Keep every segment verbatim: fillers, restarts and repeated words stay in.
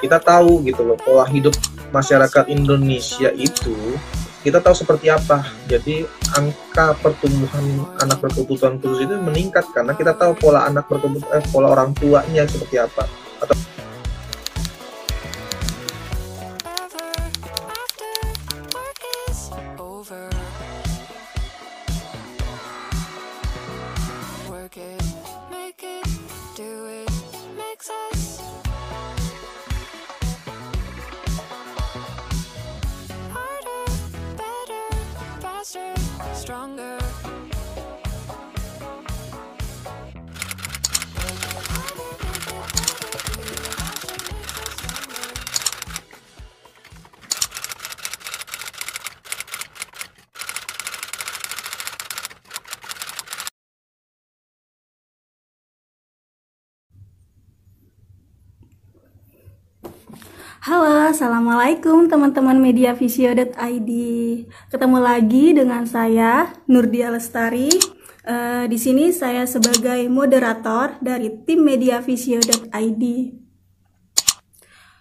kita tahu gitu loh, pola hidup masyarakat Indonesia itu kita tahu seperti apa. Jadi angka pertumbuhan anak berkebutuhan khusus itu meningkat karena kita tahu pola anak berkebutuhan eh, pola orang tuanya seperti apa. Atau Halo, Assalamualaikum teman-teman mediafisio dot i d. Ketemu lagi dengan saya, Nurdia Lestari. Uh, di sini saya sebagai moderator dari tim mediafisio dot i d.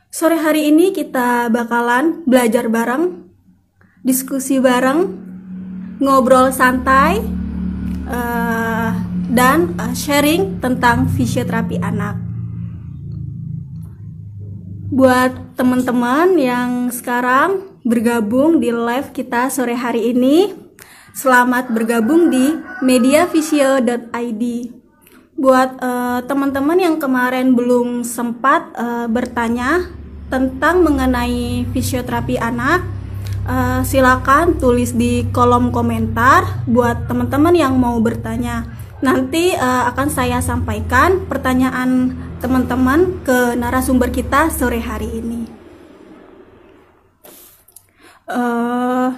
Sore hari ini kita bakalan belajar bareng, diskusi bareng, ngobrol santai, uh, dan uh, sharing tentang fisioterapi anak. Buat teman-teman yang sekarang bergabung di live kita sore hari ini, selamat bergabung di mediafisio dot i d. Buat uh, teman-teman yang kemarin belum sempat uh, bertanya tentang mengenai fisioterapi anak, uh, silakan tulis di kolom komentar buat teman-teman yang mau bertanya. Nanti uh, akan saya sampaikan pertanyaan teman-teman ke narasumber kita sore hari ini. Uh,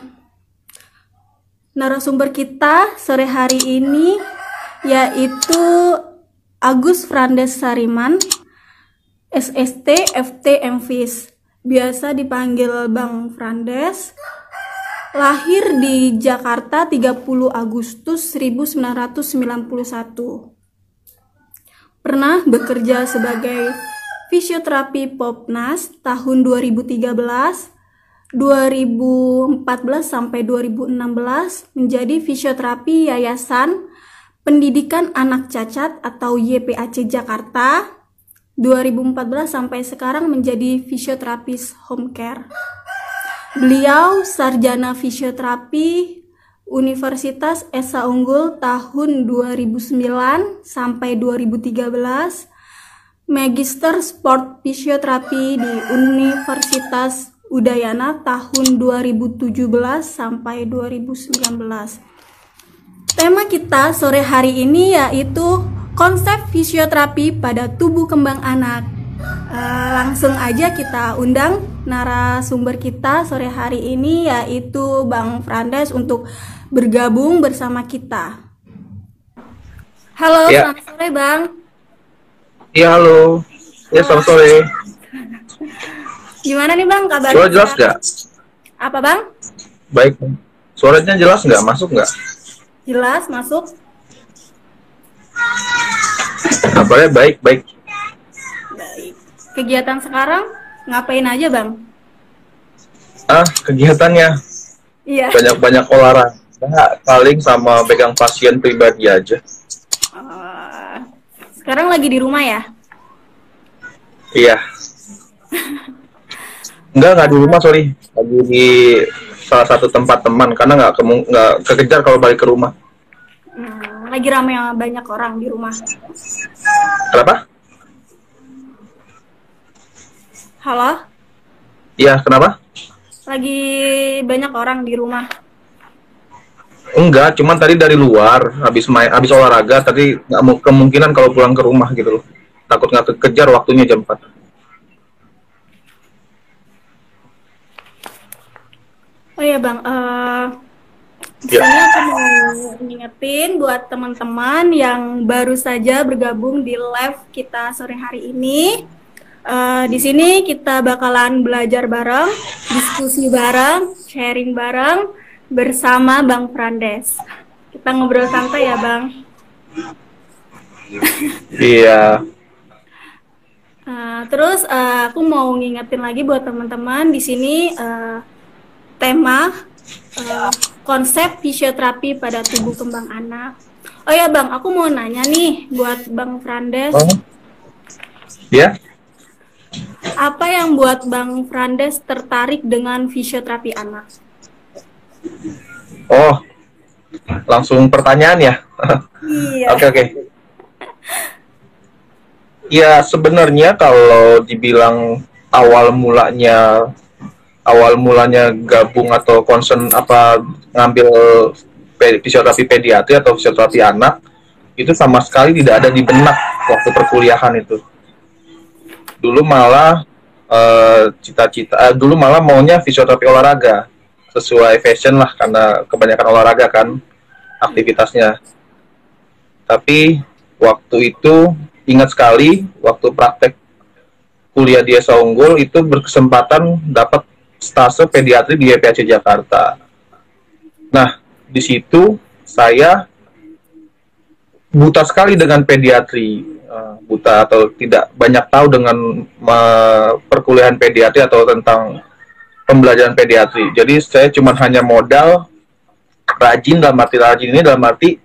narasumber kita sore hari ini yaitu Agus Frandes Sariman, S S T F T M Fis, biasa dipanggil Bang Frandes. Lahir di Jakarta tiga puluh Agustus seribu sembilan ratus sembilan puluh satu. Pernah bekerja sebagai fisioterapi Popnas tahun dua ribu tiga belas, dua ribu empat belas sampai dua ribu enam belas menjadi fisioterapi Yayasan Pendidikan Anak Cacat atau Y P A C Jakarta, dua ribu empat belas sampai sekarang menjadi fisioterapis home care. Beliau sarjana fisioterapi Universitas Esa Unggul tahun dua ribu sembilan sampai dua ribu tiga belas, Magister Sport Fisioterapi di Universitas Udayana tahun dua ribu tujuh belas sampai dua ribu sembilan belas. Tema kita sore hari ini yaitu konsep fisioterapi pada tubuh kembang anak. Uh, langsung aja kita undang narasumber kita sore hari ini yaitu Bang Frandes untuk bergabung bersama kita. Halo, ya. Selamat sore Bang. Iya, halo. Ya, selamat sore. Gimana nih Bang kabarnya? Suara jelas nggak? Apa Bang? Baik. Suaranya jelas nggak? Masuk nggak? Jelas, masuk. Kabarnya baik, baik. Baik. Kegiatan sekarang ngapain aja Bang? Ah, kegiatannya? Iya. Banyak-banyak olahraga. Nah, paling sama pegang pasien pribadi aja. Uh, sekarang lagi di rumah ya? Iya. Enggak, nggak di rumah, sorry. Lagi di salah satu tempat teman, karena nggak ke, nggak kekejar kalau balik ke rumah. Hmm, lagi ramai banyak orang di rumah. Kenapa? Halo? Iya, kenapa? Lagi banyak orang di rumah. Enggak, cuman tadi dari luar, habis main, habis olahraga, tadi nggak mau kemungkinan kalau pulang ke rumah gitu loh. Takut nggak kejar waktunya jam empat. Oh iya Bang, uh, misalnya ya. Aku mau ngingetin buat teman-teman yang baru saja bergabung di live kita sore hari ini. Uh, di sini kita bakalan belajar bareng, diskusi bareng, sharing bareng bersama Bang Frandes. Kita ngobrol santai ya Bang. Iya. Uh, terus uh, aku mau ngingetin lagi buat teman-teman di sini uh, tema uh, konsep fisioterapi pada tubuh kembang anak. Oh ya Bang, aku mau nanya nih buat Bang Frandes. Oh. Ya. Yeah. Apa yang buat Bang Frandes tertarik dengan fisioterapi anak? Oh, langsung pertanyaan ya? Iya. Oke oke. Ya sebenarnya kalau dibilang awal mulanya awal mulanya gabung atau concern apa ngambil fisioterapi pediatri atau fisioterapi anak itu sama sekali tidak ada di benak waktu perkuliahan itu. Dulu malah cita-cita uh, uh, dulu malah maunya fisioterapi olahraga sesuai fashion lah karena kebanyakan olahraga kan aktivitasnya. Tapi waktu itu ingat sekali waktu praktek kuliah di Esa Unggul itu berkesempatan dapat stase pediatri di Y P A C Jakarta. Nah, di situ saya buta sekali dengan pediatri, buta atau tidak banyak tahu dengan perkuliahan pediatri atau tentang pembelajaran pediatri. Jadi saya cuma hanya modal rajin dalam arti rajin ini dalam arti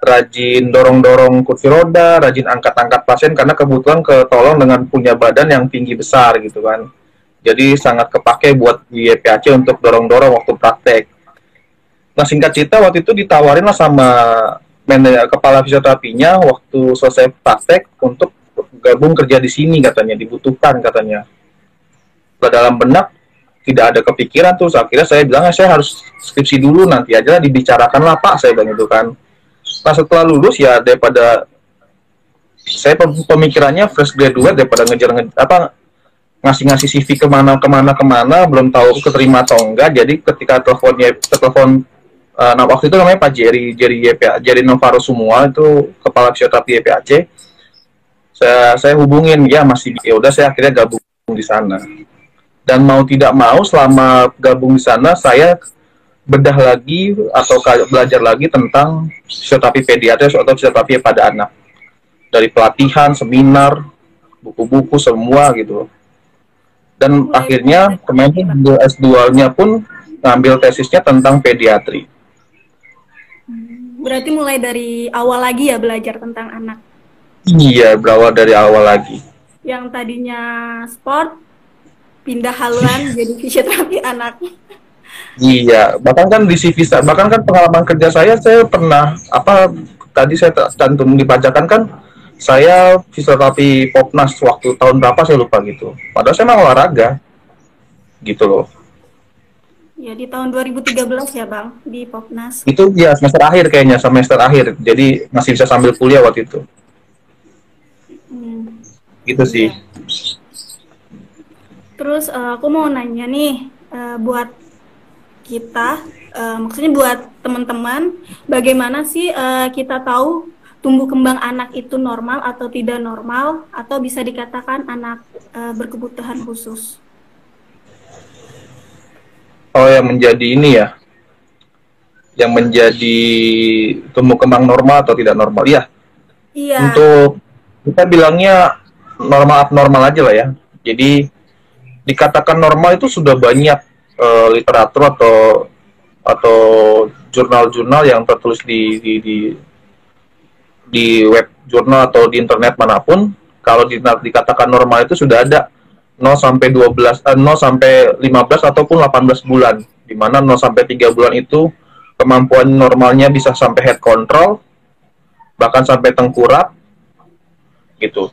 rajin dorong-dorong kursi roda, rajin angkat-angkat pasien karena kebetulan ketolong dengan punya badan yang tinggi besar gitu kan. Jadi sangat kepake buat di Y P A C untuk dorong-dorong waktu praktek. Nah singkat cerita waktu itu ditawarin lah sama kepala fisioterapinya waktu selesai praktek untuk gabung kerja di sini katanya, dibutuhkan katanya. Dalam benak tidak ada kepikiran tuh, akhirnya saya bilang saya harus skripsi dulu nanti aja lah, dibicarakan lah Pak, saya bilang gitu kan. Nah setelah lulus ya daripada saya pemikirannya fresh graduate daripada ngejar, ngejar apa ngasih-ngasih C V kemana-kemana-kemana belum tahu keterima atau enggak. Jadi ketika teleponnya telepon uh, nah waktu itu namanya Pak Jerry Jerry Y P A C Jerry Novaro semua itu kepala fisioterapi Y P A C. Saya saya hubungin ya masih ya udah saya akhirnya gabung di sana. Dan mau tidak mau selama gabung di sana saya bedah lagi atau belajar lagi tentang fisioterapi pediatri atau fisioterapi pada anak dari pelatihan, seminar, buku-buku semua gitu. Dan Mulai akhirnya kemarin S dua-nya pun ngambil tesisnya tentang pediatri. Berarti mulai dari awal lagi ya belajar tentang anak. Iya, berawal dari awal lagi. Yang tadinya sport pindah haluan jadi fisioterapi anak. Iya, bahkan kan di C V saya, bahkan kan pengalaman kerja saya, saya pernah apa tadi saya cantum dibacakan kan, saya fisioterapi Popnas waktu tahun berapa saya lupa gitu. Padahal saya memang olahraga, gitu loh. Ya di tahun dua ribu tiga belas ya Bang di Popnas. Itu ya semester akhir kayaknya, semester akhir, jadi masih bisa sambil kuliah waktu itu. Hmm. Gitu sih. Ya. Terus uh, aku mau nanya nih uh, buat kita, uh, maksudnya buat teman-teman, bagaimana sih uh, kita tahu tumbuh kembang anak itu normal atau tidak normal, atau bisa dikatakan anak uh, berkebutuhan khusus? Oh, yang menjadi ini ya, yang menjadi tumbuh kembang normal atau tidak normal, ya? Iya. Untuk kita bilangnya normal-abnormal aja lah ya. Jadi dikatakan normal itu sudah banyak literatur atau atau jurnal-jurnal yang tertulis di di, di di web jurnal atau di internet manapun. Kalau di, dikatakan normal itu sudah ada nol sampai dua belas, nol sampai lima belas ataupun delapan belas bulan, di mana nol sampai tiga bulan itu kemampuan normalnya bisa sampai head control bahkan sampai tengkurap gitu.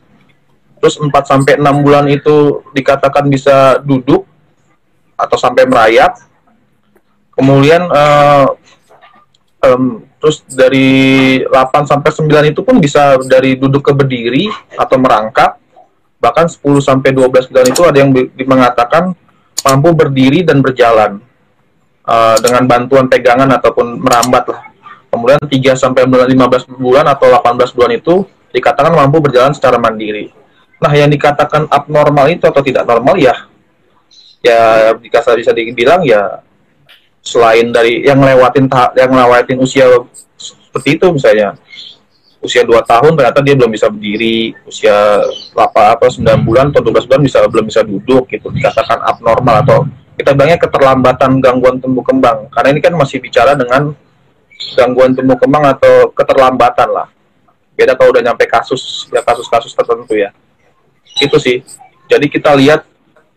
Terus empat sampai enam bulan itu dikatakan bisa duduk atau sampai merayap, kemudian uh, um, terus dari delapan sampai sembilan itu pun bisa dari duduk ke berdiri atau merangkap, bahkan sepuluh sampai dua belas bulan itu ada yang mengatakan mampu berdiri dan berjalan uh, dengan bantuan pegangan ataupun merambat lah. Kemudian tiga sampai lima belas bulan atau delapan belas bulan itu dikatakan mampu berjalan secara mandiri. Nah yang dikatakan abnormal itu atau tidak normal ya, ya jika saya bisa dibilang ya selain dari yang lewatin tahap yang lewatin usia seperti itu misalnya usia dua tahun ternyata dia belum bisa berdiri, usia apa apa sembilan bulan atau dua belas bulan bisa belum bisa duduk, gitu dikatakan abnormal atau kita bilangnya keterlambatan gangguan tumbuh kembang, karena ini kan masih bicara dengan gangguan tumbuh kembang atau keterlambatan lah, beda kalau udah nyampe kasus ya kasus-kasus tertentu ya. Itu sih, jadi kita lihat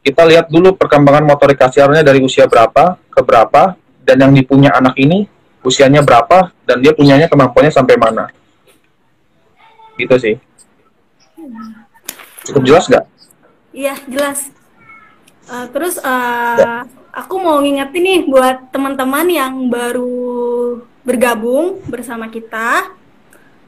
kita lihat dulu perkembangan motorik kasarnya dari usia berapa ke berapa, dan yang dipunya anak ini usianya berapa dan dia punyanya kemampuannya sampai mana, gitu sih. Cukup jelas nggak? Iya jelas. Uh, terus uh, aku mau ngingetin nih buat teman-teman yang baru bergabung bersama kita,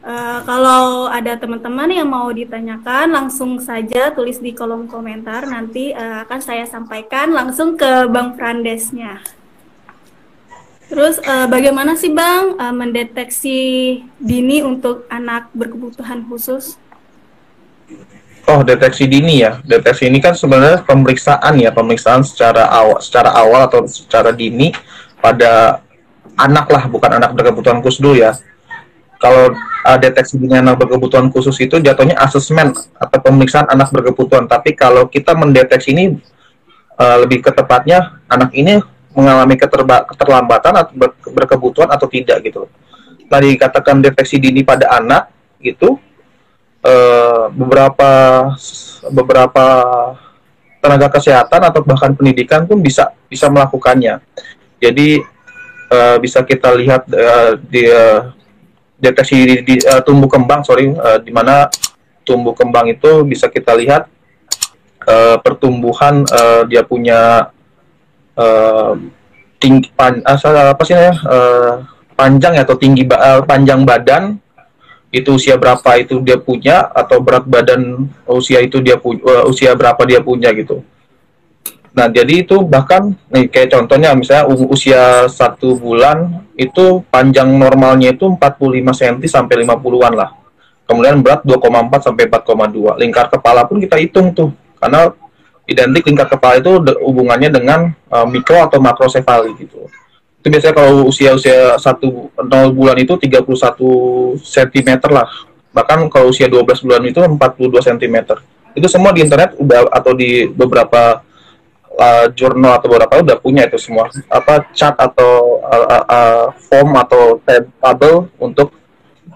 uh, kalau ada teman-teman yang mau ditanyakan langsung saja tulis di kolom komentar, nanti uh, akan saya sampaikan langsung ke Bang Frandesnya. Terus uh, bagaimana sih Bang uh, mendeteksi dini untuk anak berkebutuhan khusus? Oh, deteksi dini ya. Deteksi ini kan sebenarnya pemeriksaan ya, pemeriksaan secara awal, secara awal atau secara dini pada anak lah, bukan anak berkebutuhan khusus dulu ya. Kalau uh, deteksi dini anak berkebutuhan khusus itu jatuhnya asesmen atau pemeriksaan anak berkebutuhan. Tapi kalau kita mendeteksi ini uh, lebih ke tepatnya anak ini mengalami keterba keterlambatan atau ber berkebutuhan atau tidak gitu. Tadi dikatakan deteksi dini pada anak gitu. Uh, beberapa beberapa tenaga kesehatan atau bahkan pendidikan pun bisa bisa melakukannya. Jadi uh, bisa kita lihat uh, di uh, deteksi di, uh, tumbuh kembang, sorry, uh, di mana tumbuh kembang itu bisa kita lihat uh, pertumbuhan uh, dia punya uh, tinggi pan, uh, apa sih namanya uh, panjang atau tinggi uh, panjang badan. Itu usia berapa itu dia punya, atau berat badan usia itu dia punya, uh, usia berapa dia punya gitu. Nah jadi itu bahkan nih kayak contohnya misalnya usia satu bulan itu panjang normalnya itu empat puluh lima sentimeter sampai lima puluhan lah, kemudian berat dua koma empat sampai empat koma dua, lingkar kepala pun kita hitung tuh karena identik lingkar kepala itu hubungannya dengan uh, mikro atau makrosefali gitu. Itu biasanya kalau usia-usia nol bulan itu tiga puluh satu sentimeter lah. Bahkan kalau usia dua belas bulan itu empat puluh dua sentimeter. Itu semua di internet udah, atau di beberapa uh, jurnal atau beberapa udah punya itu semua. Apa chart atau uh, uh, uh, form atau tabel untuk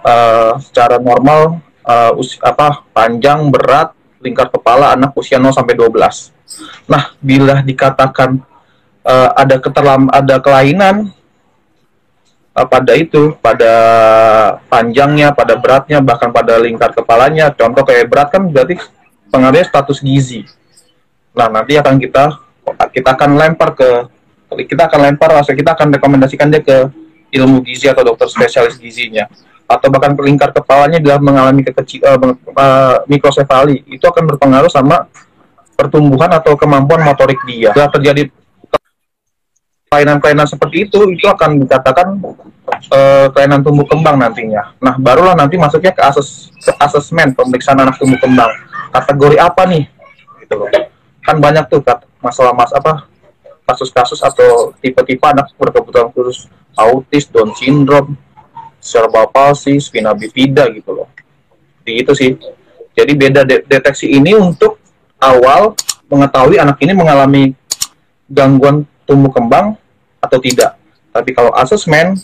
uh, secara normal uh, usia, apa panjang, berat, lingkar kepala anak usia nol sampai dua belas. Nah, bila dikatakan Uh, ada keterlam ada kelainan uh, pada itu, pada panjangnya, pada beratnya, bahkan pada lingkar kepalanya. Contoh kayak berat kan berarti pengaruhnya status gizi. Nah nanti akan kita kita akan lempar ke kita akan lempar langsung kita akan rekomendasikan dia ke ilmu gizi atau dokter spesialis gizinya, atau bahkan lingkar kepalanya dia mengalami kekecil uh, uh, mikrosefali, itu akan berpengaruh sama pertumbuhan atau kemampuan motorik dia. Bila terjadi kelainan-kelainan seperti itu, itu akan dikatakan uh, kelainan tumbuh kembang nantinya. Nah, barulah nanti masuknya ke ases, ke asesmen pemeriksaan anak tumbuh kembang. Kategori apa nih? Gitu loh. Kan banyak tuh masalah mas apa kasus-kasus atau tipe-tipe anak berkebutuhan khusus, autis, Down syndrome, cerebral palsy, spina bifida gitu loh. Jadi itu sih. Jadi beda de deteksi ini untuk awal mengetahui anak ini mengalami gangguan tumbuh kembang atau tidak. Tapi kalau asesmen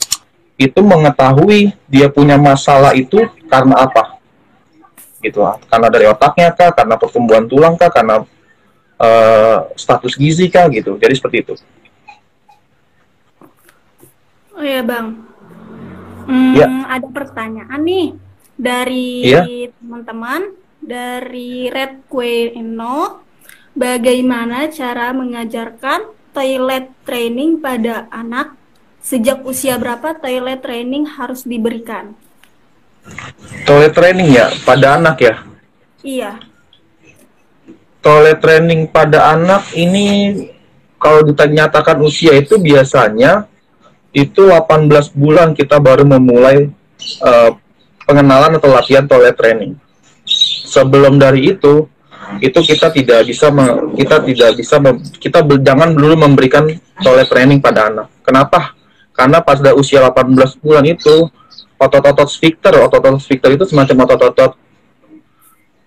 itu mengetahui dia punya masalah itu karena apa? Gitu, karena dari otaknya kah, karena pertumbuhan tulang kah, karena uh, status gizi kah gitu. Jadi seperti itu. Oh ya Bang. Hmm, ya. Ada pertanyaan nih dari teman-teman ya? Dari Red Queen Eno. Bagaimana cara mengajarkan toilet training pada anak? Sejak usia berapa toilet training harus diberikan? Toilet training ya pada anak ya? Iya. Toilet training pada anak ini kalau dinyatakan usia itu biasanya itu delapan belas bulan kita baru memulai uh, pengenalan atau latihan toilet training. Sebelum dari itu itu kita tidak bisa me, kita tidak bisa me, kita be, jangan dulu memberikan toilet training pada anak. Kenapa? Karena pada usia delapan belas bulan itu otot-otot sfikter. Otot-otot sfikter itu semacam otot-otot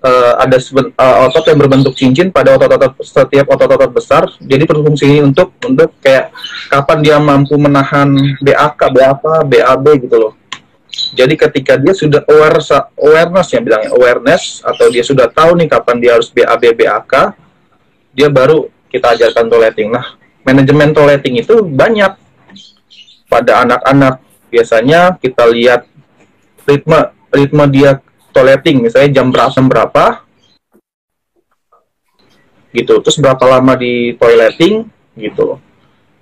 uh, ada seben, uh, otot yang berbentuk cincin pada otot-otot setiap otot-otot besar. Jadi berfungsi untuk untuk kayak kapan dia mampu menahan B A K, B A P, B A B gitu loh. Jadi ketika dia sudah aware, awareness ya bilangnya, awareness, atau dia sudah tahu nih kapan dia harus B A B, B A K, dia baru kita ajarkan toileting. Nah, manajemen toileting itu banyak pada anak-anak. Biasanya kita lihat ritme ritme dia toileting, misalnya jam berapa berapa gitu, terus berapa lama di toileting gitu.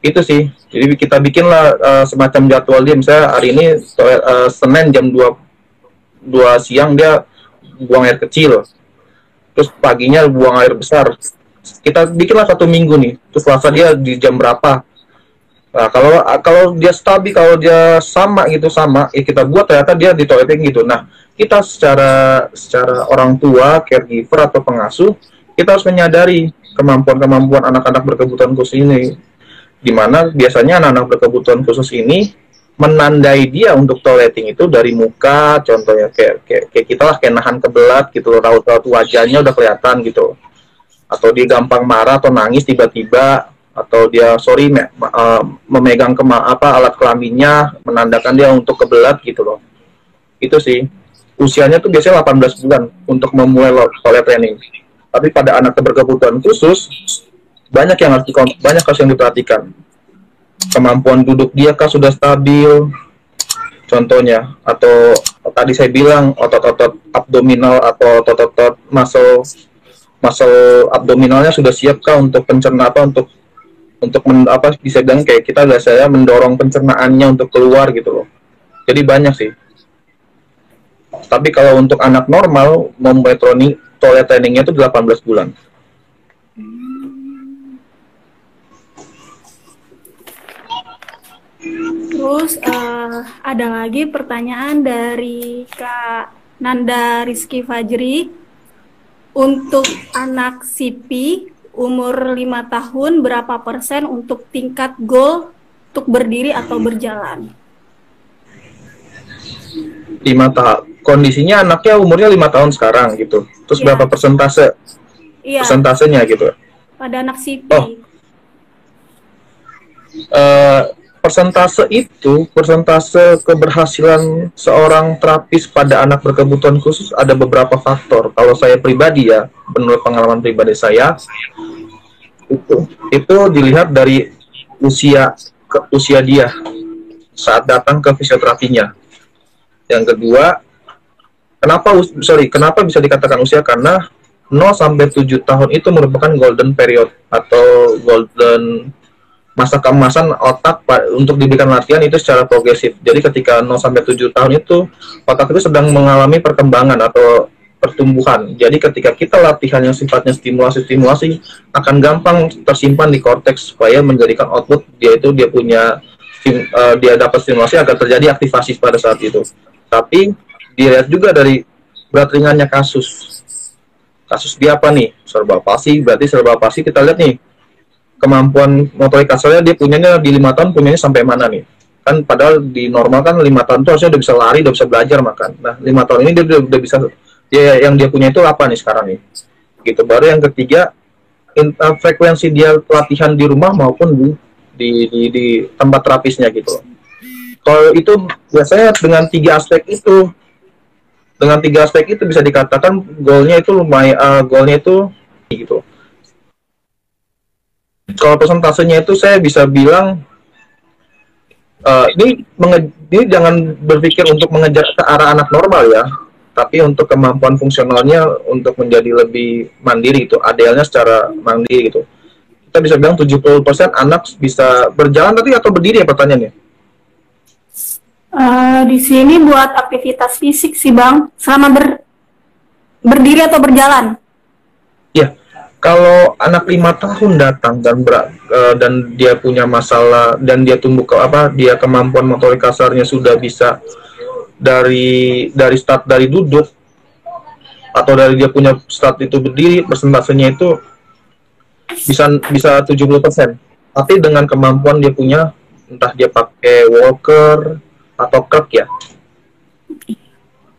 Itu sih, jadi kita bikinlah uh, semacam jadwal dia. Misalnya hari ini uh, Senin jam dua siang dia buang air kecil, terus paginya buang air besar. Kita bikinlah satu minggu nih, terus Selasa dia di jam berapa. Nah, kalau kalau dia stabil, kalau dia sama gitu, sama ya kita buat ternyata dia di toileting gitu. Nah, kita secara secara orang tua, caregiver atau pengasuh, kita harus menyadari kemampuan-kemampuan anak-anak berkebutuhan khusus ini, dimana biasanya anak-anak berkebutuhan khusus ini menandai dia untuk toileting itu dari muka, contohnya kayak, kayak, kayak kita lah, kayak nahan kebelat gitu, raut-raut wajahnya udah kelihatan gitu, atau dia gampang marah atau nangis tiba-tiba, atau dia sorry me, uh, memegang kema, apa alat kelaminnya menandakan dia untuk kebelat gitu loh. Itu sih, usianya tuh biasanya delapan belas bulan untuk memulai toilet training. Tapi pada anak berkebutuhan khusus banyak yang harus banyak kasus yang diperhatikan. Kemampuan duduk dia kah sudah stabil, contohnya, atau tadi saya bilang otot-otot abdominal atau otot-otot muscle muscle abdominalnya sudah siapkah untuk pencernaan, apa untuk untuk men, apa bisa bilang kayak kita biasanya mendorong pencernaannya untuk keluar gitu loh. Jadi banyak sih. Tapi kalau untuk anak normal memulai toilet trainingnya itu delapan belas bulan. Terus uh, ada lagi pertanyaan dari Kak Nanda Rizky Fajri. Untuk anak S I P I umur lima tahun, berapa persen untuk tingkat goal untuk berdiri atau berjalan? lima tahun. Kondisinya anaknya umurnya lima tahun sekarang gitu. Terus ya, berapa persentase? Ya, persentasenya gitu. Pada anak S I P I. Oh. Uh, Persentase itu, persentase keberhasilan seorang terapis pada anak berkebutuhan khusus ada beberapa faktor. Kalau saya pribadi ya, menurut pengalaman pribadi saya, itu itu dilihat dari usia ke usia dia saat datang ke fisioterapinya. Yang kedua, kenapa sorry, kenapa bisa dikatakan usia? Karena nol sampai tujuh tahun itu merupakan golden period atau golden masa keemasan otak untuk diberikan latihan itu secara progresif. Jadi ketika nol sampai tujuh tahun itu otak itu sedang mengalami perkembangan atau pertumbuhan. Jadi ketika kita latihan yang sifatnya stimulasi-stimulasi akan gampang tersimpan di korteks supaya menjadikan output dia itu dia punya uh, dia dapat stimulasi agar terjadi aktivasi pada saat itu. Tapi dilihat juga dari berat ringannya kasus. Kasus dia apa nih? Serba palsi, berarti serba palsi kita lihat nih kemampuan motorik kasarnya dia punyanya di lima tahun punyanya sampai mana nih? Kan padahal di normal kan lima tahun tuh harusnya udah bisa lari, udah bisa belajar makan. Nah, lima tahun ini dia udah, udah bisa dia yang dia punya itu apa nih sekarang nih? Gitu. Baru yang ketiga, in, uh, frekuensi dia latihan di rumah maupun di di, di, di tempat terapisnya gitu. Kalau itu biasanya dengan tiga aspek itu dengan tiga aspek itu bisa dikatakan goalnya itu lumayan uh, goalnya itu gitu. Kalau persentasenya itu saya bisa bilang uh, ini, ini jangan berpikir untuk mengejar ke arah anak normal ya, tapi untuk kemampuan fungsionalnya untuk menjadi lebih mandiri itu A D L-nya secara mandiri gitu. Kita bisa bilang tujuh puluh persen anak bisa berjalan tadi atau berdiri ya pertanyaannya? Uh, di sini buat aktivitas fisik sih Bang, sama ber, berdiri atau berjalan? Iya. Yeah. Kalau anak lima tahun datang dan berat, uh, dan dia punya masalah dan dia tumbuh ke apa dia kemampuan motorik kasarnya sudah bisa dari dari start dari duduk atau dari dia punya start itu berdiri, persentasenya itu bisa bisa tujuh puluh persen. Tapi dengan kemampuan dia punya entah dia pakai walker atau kruk ya.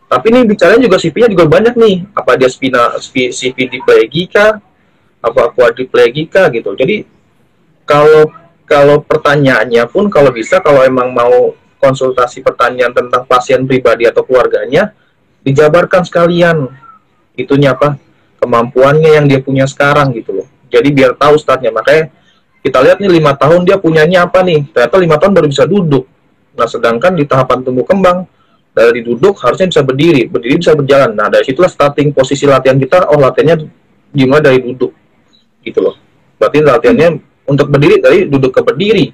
Tapi nih bicaranya juga C V-nya juga banyak nih. Apa dia spina, C V diplegika, apa kuadriplegika gitu. Jadi kalau kalau pertanyaannya pun kalau bisa, kalau emang mau konsultasi pertanyaan tentang pasien pribadi atau keluarganya, dijabarkan sekalian itunya apa kemampuannya yang dia punya sekarang gitu loh. Jadi biar tahu startnya. Makanya kita lihat nih lima tahun dia punyanya apa nih. Ternyata lima tahun baru bisa duduk. Nah sedangkan di tahapan tumbuh kembang dari duduk harusnya bisa berdiri, berdiri bisa berjalan. Nah dari situlah starting posisi latihan kita. Oh latihannya dimulai dari duduk gitu loh. Berarti latihannya untuk berdiri dari duduk ke berdiri.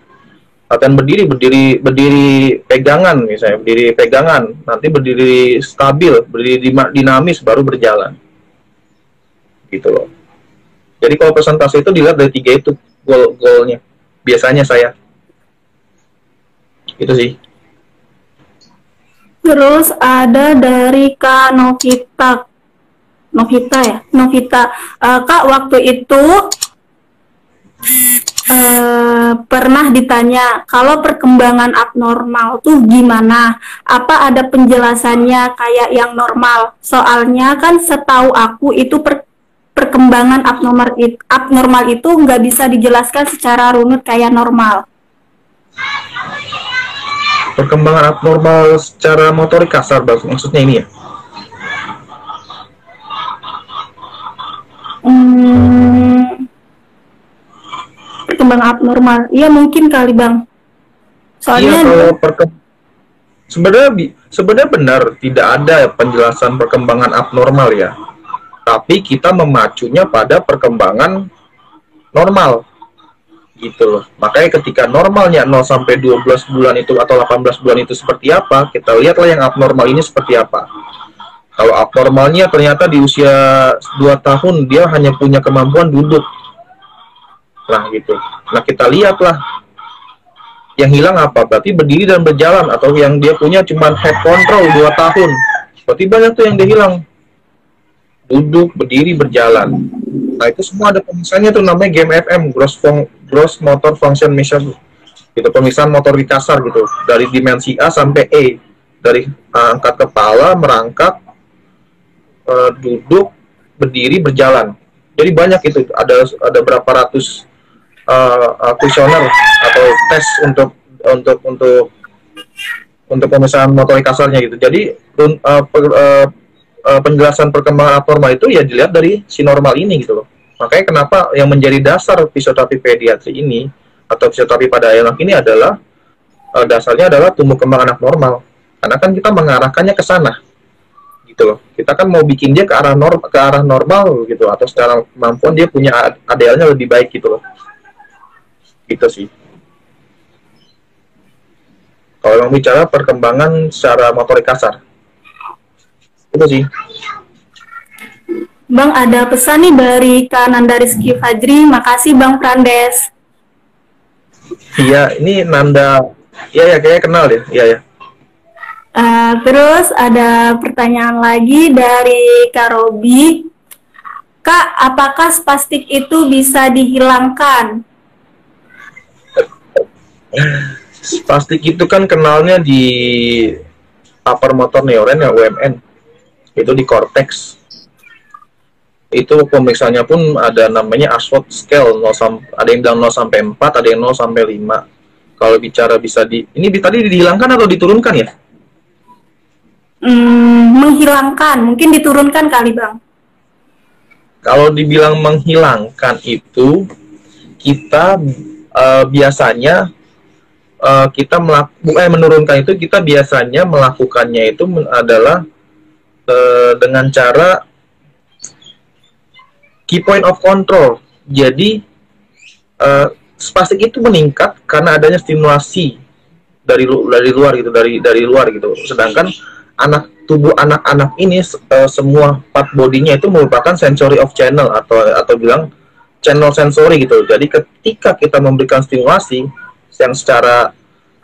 Latihan berdiri, berdiri berdiri pegangan misalnya, berdiri pegangan. Nanti berdiri stabil, berdiri dinamis baru berjalan. Gitu loh. Jadi kalau presentasi itu dilihat dari tiga itu goal-goalnya. Biasanya saya. Itu sih. Terus ada dari Kak Novita. Novita ya? Novita. Uh, Kak, waktu itu uh, pernah ditanya, kalau perkembangan abnormal tuh gimana? Apa ada penjelasannya kayak yang normal? Soalnya kan setahu aku itu per perkembangan abnormal itu, abnormal itu nggak bisa dijelaskan secara runut kayak normal. Perkembangan abnormal secara motorik kasar maksudnya ini ya? Hmm, perkembangan abnormal, iya mungkin kali bang. Soalnya iya, kalau perkembangan sebenarnya sebenarnya benar tidak ada penjelasan perkembangan abnormal ya. Tapi kita memacunya pada perkembangan normal gitu loh. Makanya ketika normalnya nol sampai dua belas bulan itu atau delapan belas bulan itu seperti apa, kita lihatlah yang abnormal ini seperti apa. Kalau abnormalnya ternyata di usia dua tahun dia hanya punya kemampuan duduk. Nah gitu. Nah kita lihatlah yang hilang apa, berarti berdiri dan berjalan, atau yang dia punya cuma head control dua tahun. Berarti banyak tuh yang dia hilang. Duduk, berdiri, berjalan. Nah itu semua ada pemisahnya tuh, namanya G M F M, gross, gross motor function measure gitu, pemisahan motor di kasar gitu, dari dimensi A sampai E, dari angkat kepala, merangkak, e, duduk, berdiri, berjalan. Jadi banyak itu, ada ada berapa ratus kuesioner uh, atau tes untuk untuk untuk untuk pemisahan motor di kasarnya gitu. Jadi uh, per, uh, Uh, penjelasan perkembangan abnormal itu ya dilihat dari si normal ini gitu loh. Makanya kenapa yang menjadi dasar fisioterapi pediatri ini atau fisioterapi pada anak ini adalah uh, dasarnya adalah tumbuh kembang anak normal. Karena kan kita mengarahkannya ke sana gitu loh. Kita kan mau bikin dia ke arah normal, ke arah normal gitu, atau secara kemampuan dia punya A D L-nya lebih baik gitu loh. Gitu sih. Kalau bicara perkembangan secara motorik kasar. Itu sih. Bang, ada pesan nih dari Kak Nanda Rizky Fajri. Makasih Bang Frandes. Iya, ini Nanda. Iya, ya, kayaknya kenal deh. Iya, ya. Uh, terus ada pertanyaan lagi dari Kak Robi. Kak, apakah spastik itu bisa dihilangkan? Spastik itu kan kenalnya di upper motor neuron ya, U M N. Itu di korteks. Itu pemeriksaannya pun ada namanya Ashworth scale, ada yang bilang nol sampai empat, ada yang nol sampai lima. Kalau bicara bisa di ini tadi dihilangkan atau diturunkan ya? Hmm, menghilangkan, mungkin diturunkan kali bang. Kalau dibilang menghilangkan itu kita uh, biasanya uh, kita melakukan eh, menurunkan itu kita biasanya melakukannya itu adalah dengan cara key point of control. Jadi uh, spastik itu meningkat karena adanya stimulasi dari dari luar gitu, dari dari luar gitu. Sedangkan anak tubuh anak-anak ini uh, semua part bodinya itu merupakan sensory of channel atau atau bilang channel sensory gitu. Jadi ketika kita memberikan stimulasi yang secara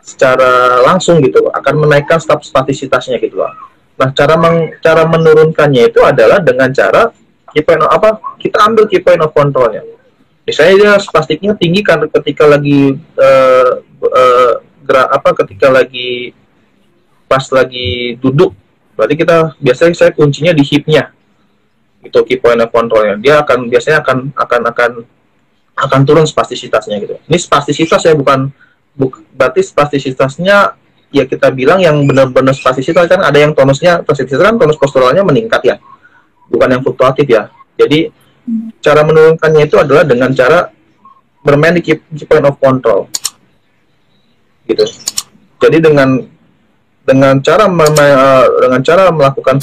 secara langsung gitu akan menaikkan spastisitasnya gitu loh. Nah, cara meng, cara menurunkannya itu adalah dengan cara key point of, apa kita ambil key point of controlnya. Misalnya spastiknya tinggi kan ketika lagi uh, uh, gerak apa ketika lagi pas lagi duduk berarti kita biasanya saya kuncinya di hipnya, itu key point of controlnya. Dia akan biasanya akan akan akan akan turun spastisitasnya gitu. Ini spastisitas ya, bukan buk, berarti spastisitasnya ya kita bilang yang benar-benar spastisitas kan ada yang tonusnya, spastisitas kan tonus posturalnya meningkat ya, bukan yang fluktuatif ya. Jadi hmm. cara menurunkannya itu adalah dengan cara bermain di key, key point of control gitu. Jadi dengan dengan cara dengan cara melakukan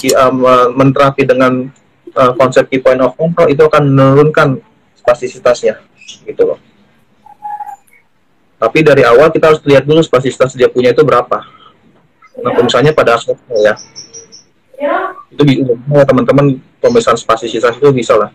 menterapi dengan uh, konsep key point of control itu akan menurunkan spastisitasnya gitu loh. Tapi dari awal kita harus lihat dulu spastisitas dia punya itu berapa. Nah, perusahaannya pada aspek-nya ya. Ya. Itu bisa teman-teman pemeriksaan spastisitas itu bisa lah.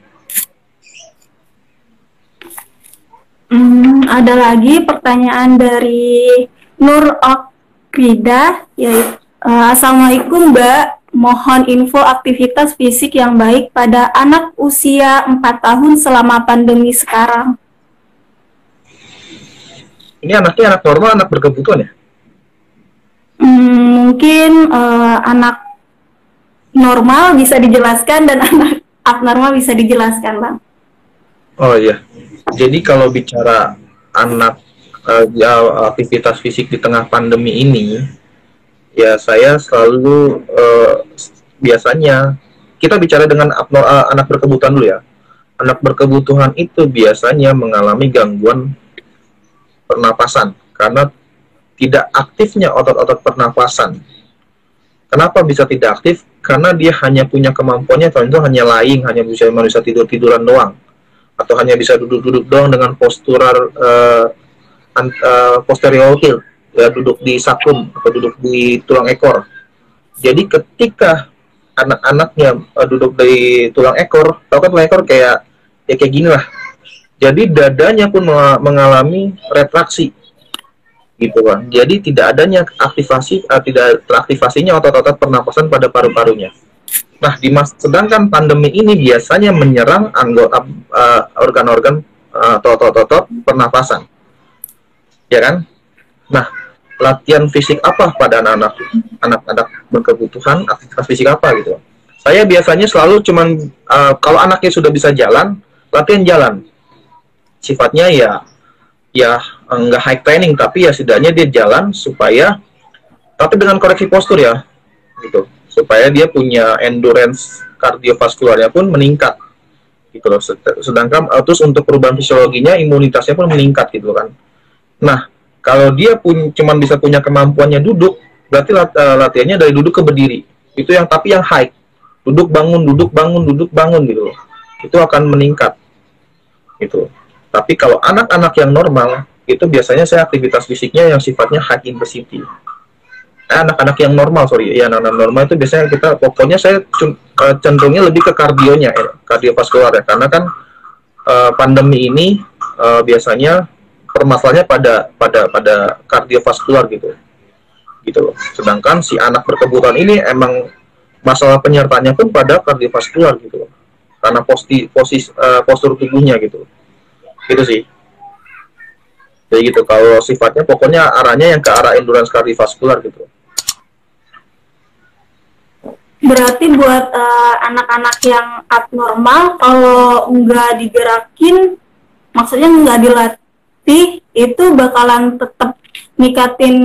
Hmm, ada lagi pertanyaan dari Nur Ok Krida, yaitu uh, Assalamualaikum Mbak, mohon info aktivitas fisik yang baik pada anak usia empat tahun selama pandemi sekarang. Ini anaknya anak normal, anak berkebutuhan ya? Hmm, mungkin uh, anak normal bisa dijelaskan dan anak abnormal bisa dijelaskan, Bang. Oh iya, jadi kalau bicara anak Uh, ya, aktivitas fisik di tengah pandemi ini ya saya selalu uh, biasanya kita bicara dengan abno, uh, anak berkebutuhan dulu ya. Anak berkebutuhan itu biasanya mengalami gangguan pernapasan karena tidak aktifnya otot-otot pernapasan. Kenapa bisa tidak aktif? Karena dia hanya punya kemampuannya contoh hanya lying, hanya bisa manusia tidur-tiduran doang, atau hanya bisa duduk-duduk doang dengan postural uh, Ant, uh, posterior heel ya, duduk di sakum atau duduk di tulang ekor. Jadi ketika anak-anaknya uh, duduk di tulang ekor, tahu kan tulang ekor kayak ya kayak gini lah. Jadi dadanya pun mengalami retraksi gitu kan. Jadi tidak adanya aktivasi, uh, tidak teraktivasinya otot-otot pernapasan pada paru-parunya. Nah, di mas sedangkan pandemi ini biasanya menyerang anggota uh, organ-organ uh, atau otot-otot pernapasan. Ya kan? Nah, latihan fisik apa pada anak-anak anak-anak berkebutuhan, aktivitas fisik apa gitu? Saya biasanya selalu cuman uh, kalau anaknya sudah bisa jalan, latihan jalan. Sifatnya ya ya enggak high training tapi ya setidaknya dia jalan supaya tapi dengan koreksi postur ya. Gitu. Supaya dia punya endurance kardiovaskularnya pun meningkat. Gitu loh. Sedangkan uh, terus untuk perubahan fisiologinya, imunitasnya pun meningkat gitu kan. Nah, kalau dia pun cuman bisa punya kemampuannya duduk, berarti lat, uh, latihannya dari duduk ke berdiri. Itu yang tapi yang high. Duduk bangun, duduk bangun, duduk bangun gitu. Itu akan meningkat. Gitu. Tapi kalau anak-anak yang normal, itu biasanya saya aktivitas fisiknya yang sifatnya high intensity. Anak-anak yang normal, sorry, ya anak-anak normal itu biasanya kita pokoknya saya cenderungnya lebih ke kardionya, ya, kardiovaskular ya. Karena kan uh, pandemi ini uh, biasanya permasalahannya pada pada pada kardiovaskular gitu, gitu loh. Sedangkan si anak berkebutuhan ini emang masalah penyertaannya pun pada kardiovaskular gitu loh, karena posti posisi uh, postur tubuhnya gitu, gitu sih. Jadi gitu kalau sifatnya pokoknya arahnya yang ke arah endurance kardiovaskular gitu. Berarti buat uh, anak-anak yang abnormal kalau nggak digerakin, maksudnya nggak dilatih itu bakalan tetap nikatin,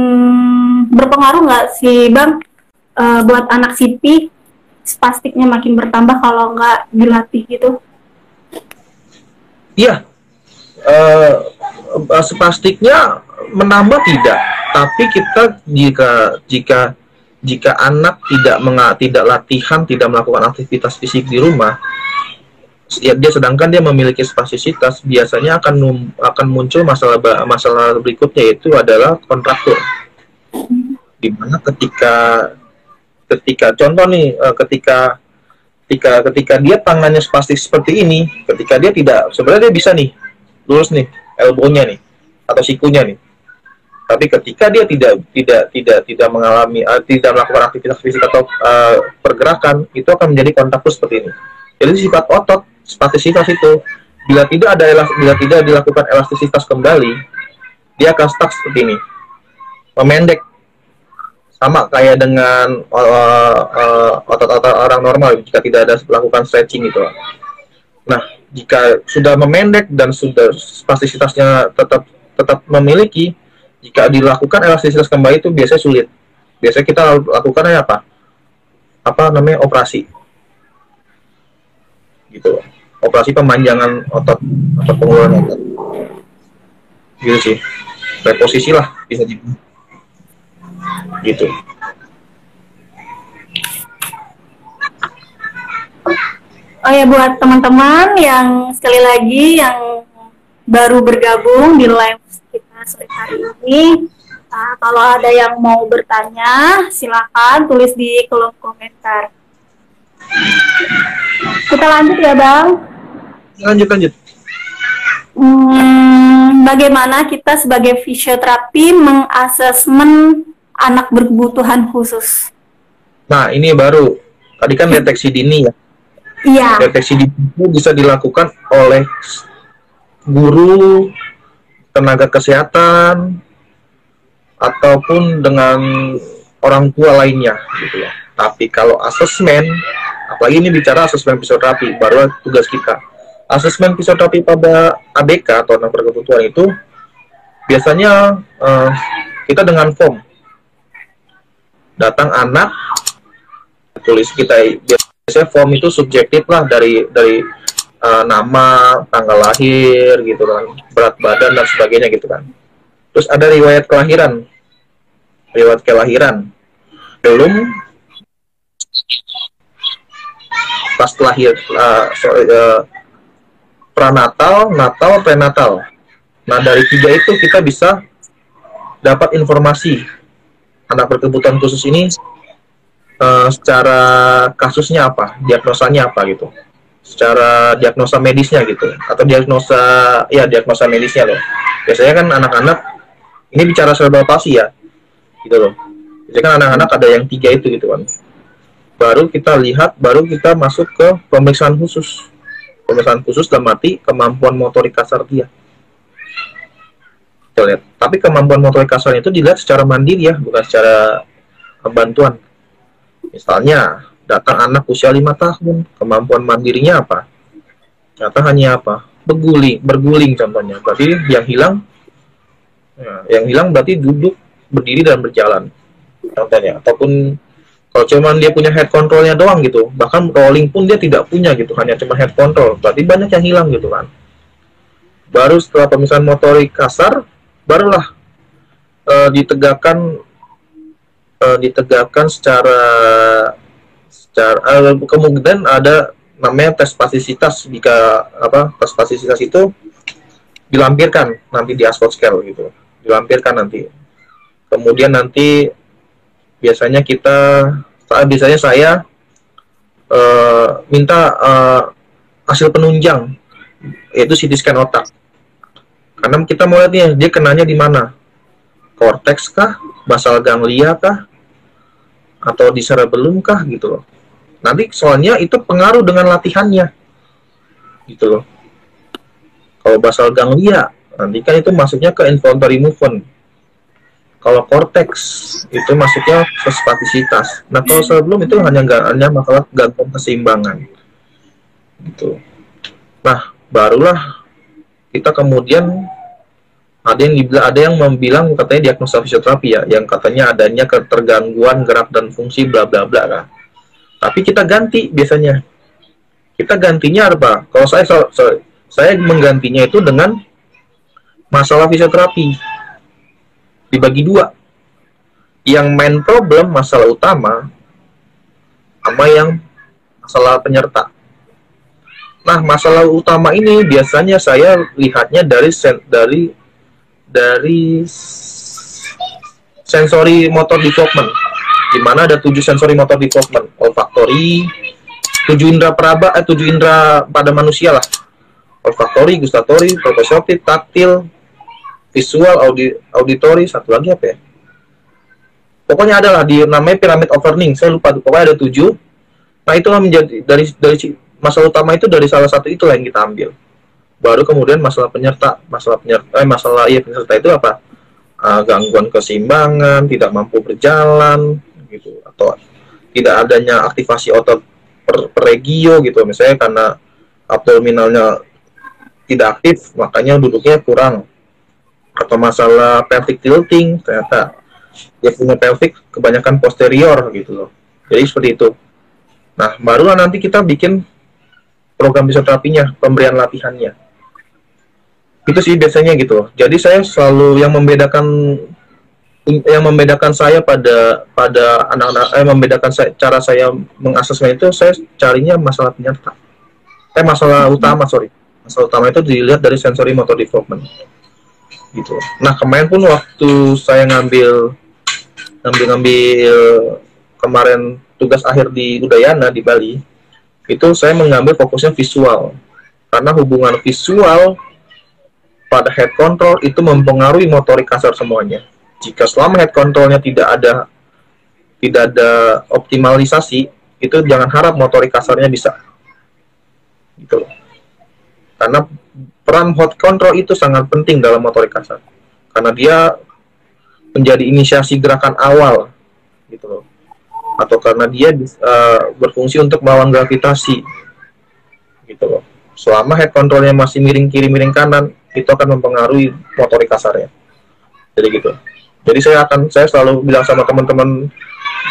berpengaruh nggak sih Bang e, buat anak S I P I spastiknya makin bertambah kalau nggak dilatih gitu? Iya, e, spastiknya menambah tidak, tapi kita jika jika jika anak tidak menga, tidak latihan, tidak melakukan aktivitas fisik di rumah, dia sedangkan dia memiliki spastisitas, biasanya akan akan muncul masalah masalah berikutnya yaitu adalah kontraktur. Dimana ketika ketika contoh nih ketika ketika ketika dia tangannya spastik seperti ini, ketika dia tidak sebenarnya dia bisa nih lurus nih elbownya nih atau sikunya nih, tapi ketika dia tidak tidak tidak tidak mengalami uh, tidak melakukan aktivitas fisik atau uh, pergerakan, itu akan menjadi kontraktur seperti ini. Jadi sifat otot spastisitas itu bila tidak ada bila tidak dilakukan elastisitas kembali, dia akan stuck seperti ini, memendek sama kayak dengan uh, uh, otot-otot orang normal jika tidak ada melakukan stretching gitu. Nah, jika sudah memendek dan sudah elastisitasnya tetap tetap memiliki, jika dilakukan elastisitas kembali itu biasanya sulit. Biasanya kita lakukan apa? Apa namanya operasi? Gitu. Operasi pemanjangan otot atau pengurangan otot. Gitu sih. Reposisi lah bisa dibilang. Gitu. Oh ya, buat teman-teman yang sekali lagi yang baru bergabung di live kita sore hari ini, nah, kalau ada yang mau bertanya silakan tulis di kolom komentar. Kita lanjut ya Bang. Lanjut lanjut. Hmm, bagaimana kita sebagai fisioterapi mengasesmen anak berkebutuhan khusus? Nah, ini baru. Tadi kan deteksi dini ya. Iya. Deteksi dini bisa dilakukan oleh guru, tenaga kesehatan, ataupun dengan orang tua lainnya, gitu ya. Tapi kalau asesmen, apalagi ini bicara asesmen fisioterapi, baru tugas kita. Asesmen fisioterapi pada A B K atau anak berkebutuhan itu biasanya uh, kita dengan form. Datang anak, tulis kita biasanya form itu subjektif lah, dari dari uh, nama, tanggal lahir gitu kan, berat badan dan sebagainya gitu kan. Terus ada riwayat kelahiran, riwayat kelahiran belum pas lahir, uh, sorry, uh, pranatal, natal, prenatal. Nah dari tiga itu kita bisa dapat informasi anak berkebutuhan khusus ini uh, secara kasusnya apa, diagnosanya apa gitu, secara diagnosa medisnya gitu, atau diagnosa, ya diagnosa medisnya loh. Biasanya kan anak-anak, ini bicara cerebral palsy ya, gitu loh. Biasanya kan anak-anak ada yang tiga itu gitu kan. Baru kita lihat, baru kita masuk ke pemeriksaan khusus. Pemeriksaan khusus dalam arti kemampuan motorik kasar dia. Lihat. Tapi kemampuan motorik kasar itu dilihat secara mandiri ya, bukan secara bantuan. Misalnya, datang anak usia lima tahun, kemampuan mandirinya apa? Ternyata hanya apa? Berguling, berguling contohnya. Berarti yang hilang, ya, yang hilang berarti duduk, berdiri, dan berjalan. Contohnya. Ataupun kalau cuman dia punya head controlnya doang gitu, bahkan rolling pun dia tidak punya gitu, hanya cuma head control. Berarti banyak yang hilang gitu kan. Baru setelah pemeriksaan motorik kasar, barulah uh, ditegakkan uh, ditegakkan secara secara uh, kemudian ada namanya tes spastisitas. Jika apa tes spastisitas itu dilampirkan nanti di Ashford scale gitu, dilampirkan nanti, kemudian nanti biasanya kita biasanya saya uh, minta uh, hasil penunjang, yaitu C T scan otak. Karena kita mau lihat nih, dia kenanya di mana? Korteks kah? Basal ganglia kah? Atau di cerebellum kah? Gitu loh. Nanti soalnya itu pengaruh dengan latihannya. Gitu loh. Kalau basal ganglia, nanti kan itu masuknya ke involuntary movement. Kalau korteks, itu masuknya ke spastisitas. Nah, kalau cerebellum itu hanya, hanya masalah gangguan keseimbangan. Gitu. Nah, barulah kita kemudian ada yang dibilang, ada yang membilang katanya diagnosa fisioterapi ya, yang katanya adanya ketergangguan gerak dan fungsi bla bla bla kan. Tapi kita ganti biasanya. Kita gantinya apa? Kalau saya so, so, saya menggantinya itu dengan masalah fisioterapi dibagi dua. Yang main problem masalah utama sama yang masalah penyerta. Nah, masalah utama ini biasanya saya lihatnya dari sen, dari dari sensory motor development, di mana ada tujuh sensory motor development, olfactory, tujuh indera peraba, eh, tujuh indera pada manusia lah, olfactory, gustatory, proprioceptif, taktil, visual, audi, auditory, satu lagi apa ya? Pokoknya adalah di namanya piramid of learning, saya lupa, pokoknya ada tujuh. Nah, itulah menjadi dari dari masalah utama itu, dari salah satu itu yang kita ambil. Baru kemudian masalah penyerta, masalah penyerta, eh, masalah iya penyerta itu apa? uh, gangguan keseimbangan, tidak mampu berjalan gitu, atau tidak adanya aktivasi otot per, per regio gitu, misalnya karena abdominalnya tidak aktif makanya duduknya kurang, atau masalah pelvic tilting, ternyata dia punya pelvic kebanyakan posterior gitu loh. Jadi seperti itu. Nah, barulah nanti kita bikin program fisioterapinya, pemberian latihannya. Itu sih biasanya gitu loh. Jadi saya selalu yang membedakan yang membedakan saya pada pada anak-anak eh membedakan saya, cara saya mengasesmen itu, saya carinya masalah penyerta. Eh masalah utama, sorry. Masalah utama itu dilihat dari sensory motor development. Gitu. Nah, kemarin pun waktu saya ngambil ngambil ngambil kemarin tugas akhir di Udayana di Bali, itu saya mengambil fokusnya visual, karena hubungan visual pada head control itu mempengaruhi motorik kasar semuanya. Jika selama head controlnya tidak ada tidak ada optimalisasi, itu jangan harap motorik kasarnya bisa gitu, karena peran head control itu sangat penting dalam motorik kasar, karena dia menjadi inisiasi gerakan awal gitu loh, atau karena dia uh, berfungsi untuk melawan gravitasi gitu loh. Selama head controlnya masih miring kiri miring kanan, itu akan mempengaruhi motorik kasarnya. Jadi gitu. Jadi saya akan saya selalu bilang sama teman-teman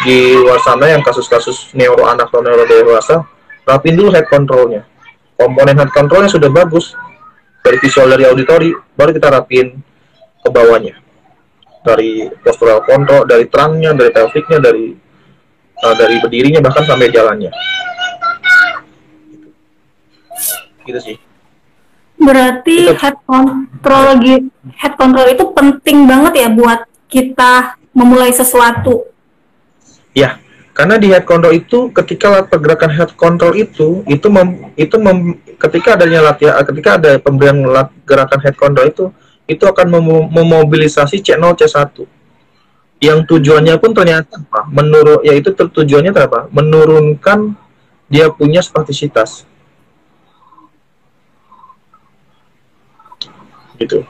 di luar sana yang kasus-kasus neuro anak atau neuro dewasa, rapiin dulu head controlnya. Komponen head controlnya sudah bagus, dari visual, dari auditori, baru kita rapiin ke bawahnya, dari postural control, dari trunknya, dari pelvicnya, dari uh, dari berdirinya, bahkan sampai jalannya. Gitu sih. Berarti gitu. Head control head control itu penting banget ya buat kita memulai sesuatu. Ya, karena di head control itu, ketika pergerakan head control itu itu mem, itu mem, ketika adanya latihan, ketika ada pemberian gerakan head control itu, itu akan mem memobilisasi C nol C satu. Yang tujuannya pun ternyata apa? Menurut yaitu tujuannya apa? Menurunkan dia punya spastisitas. Gitu.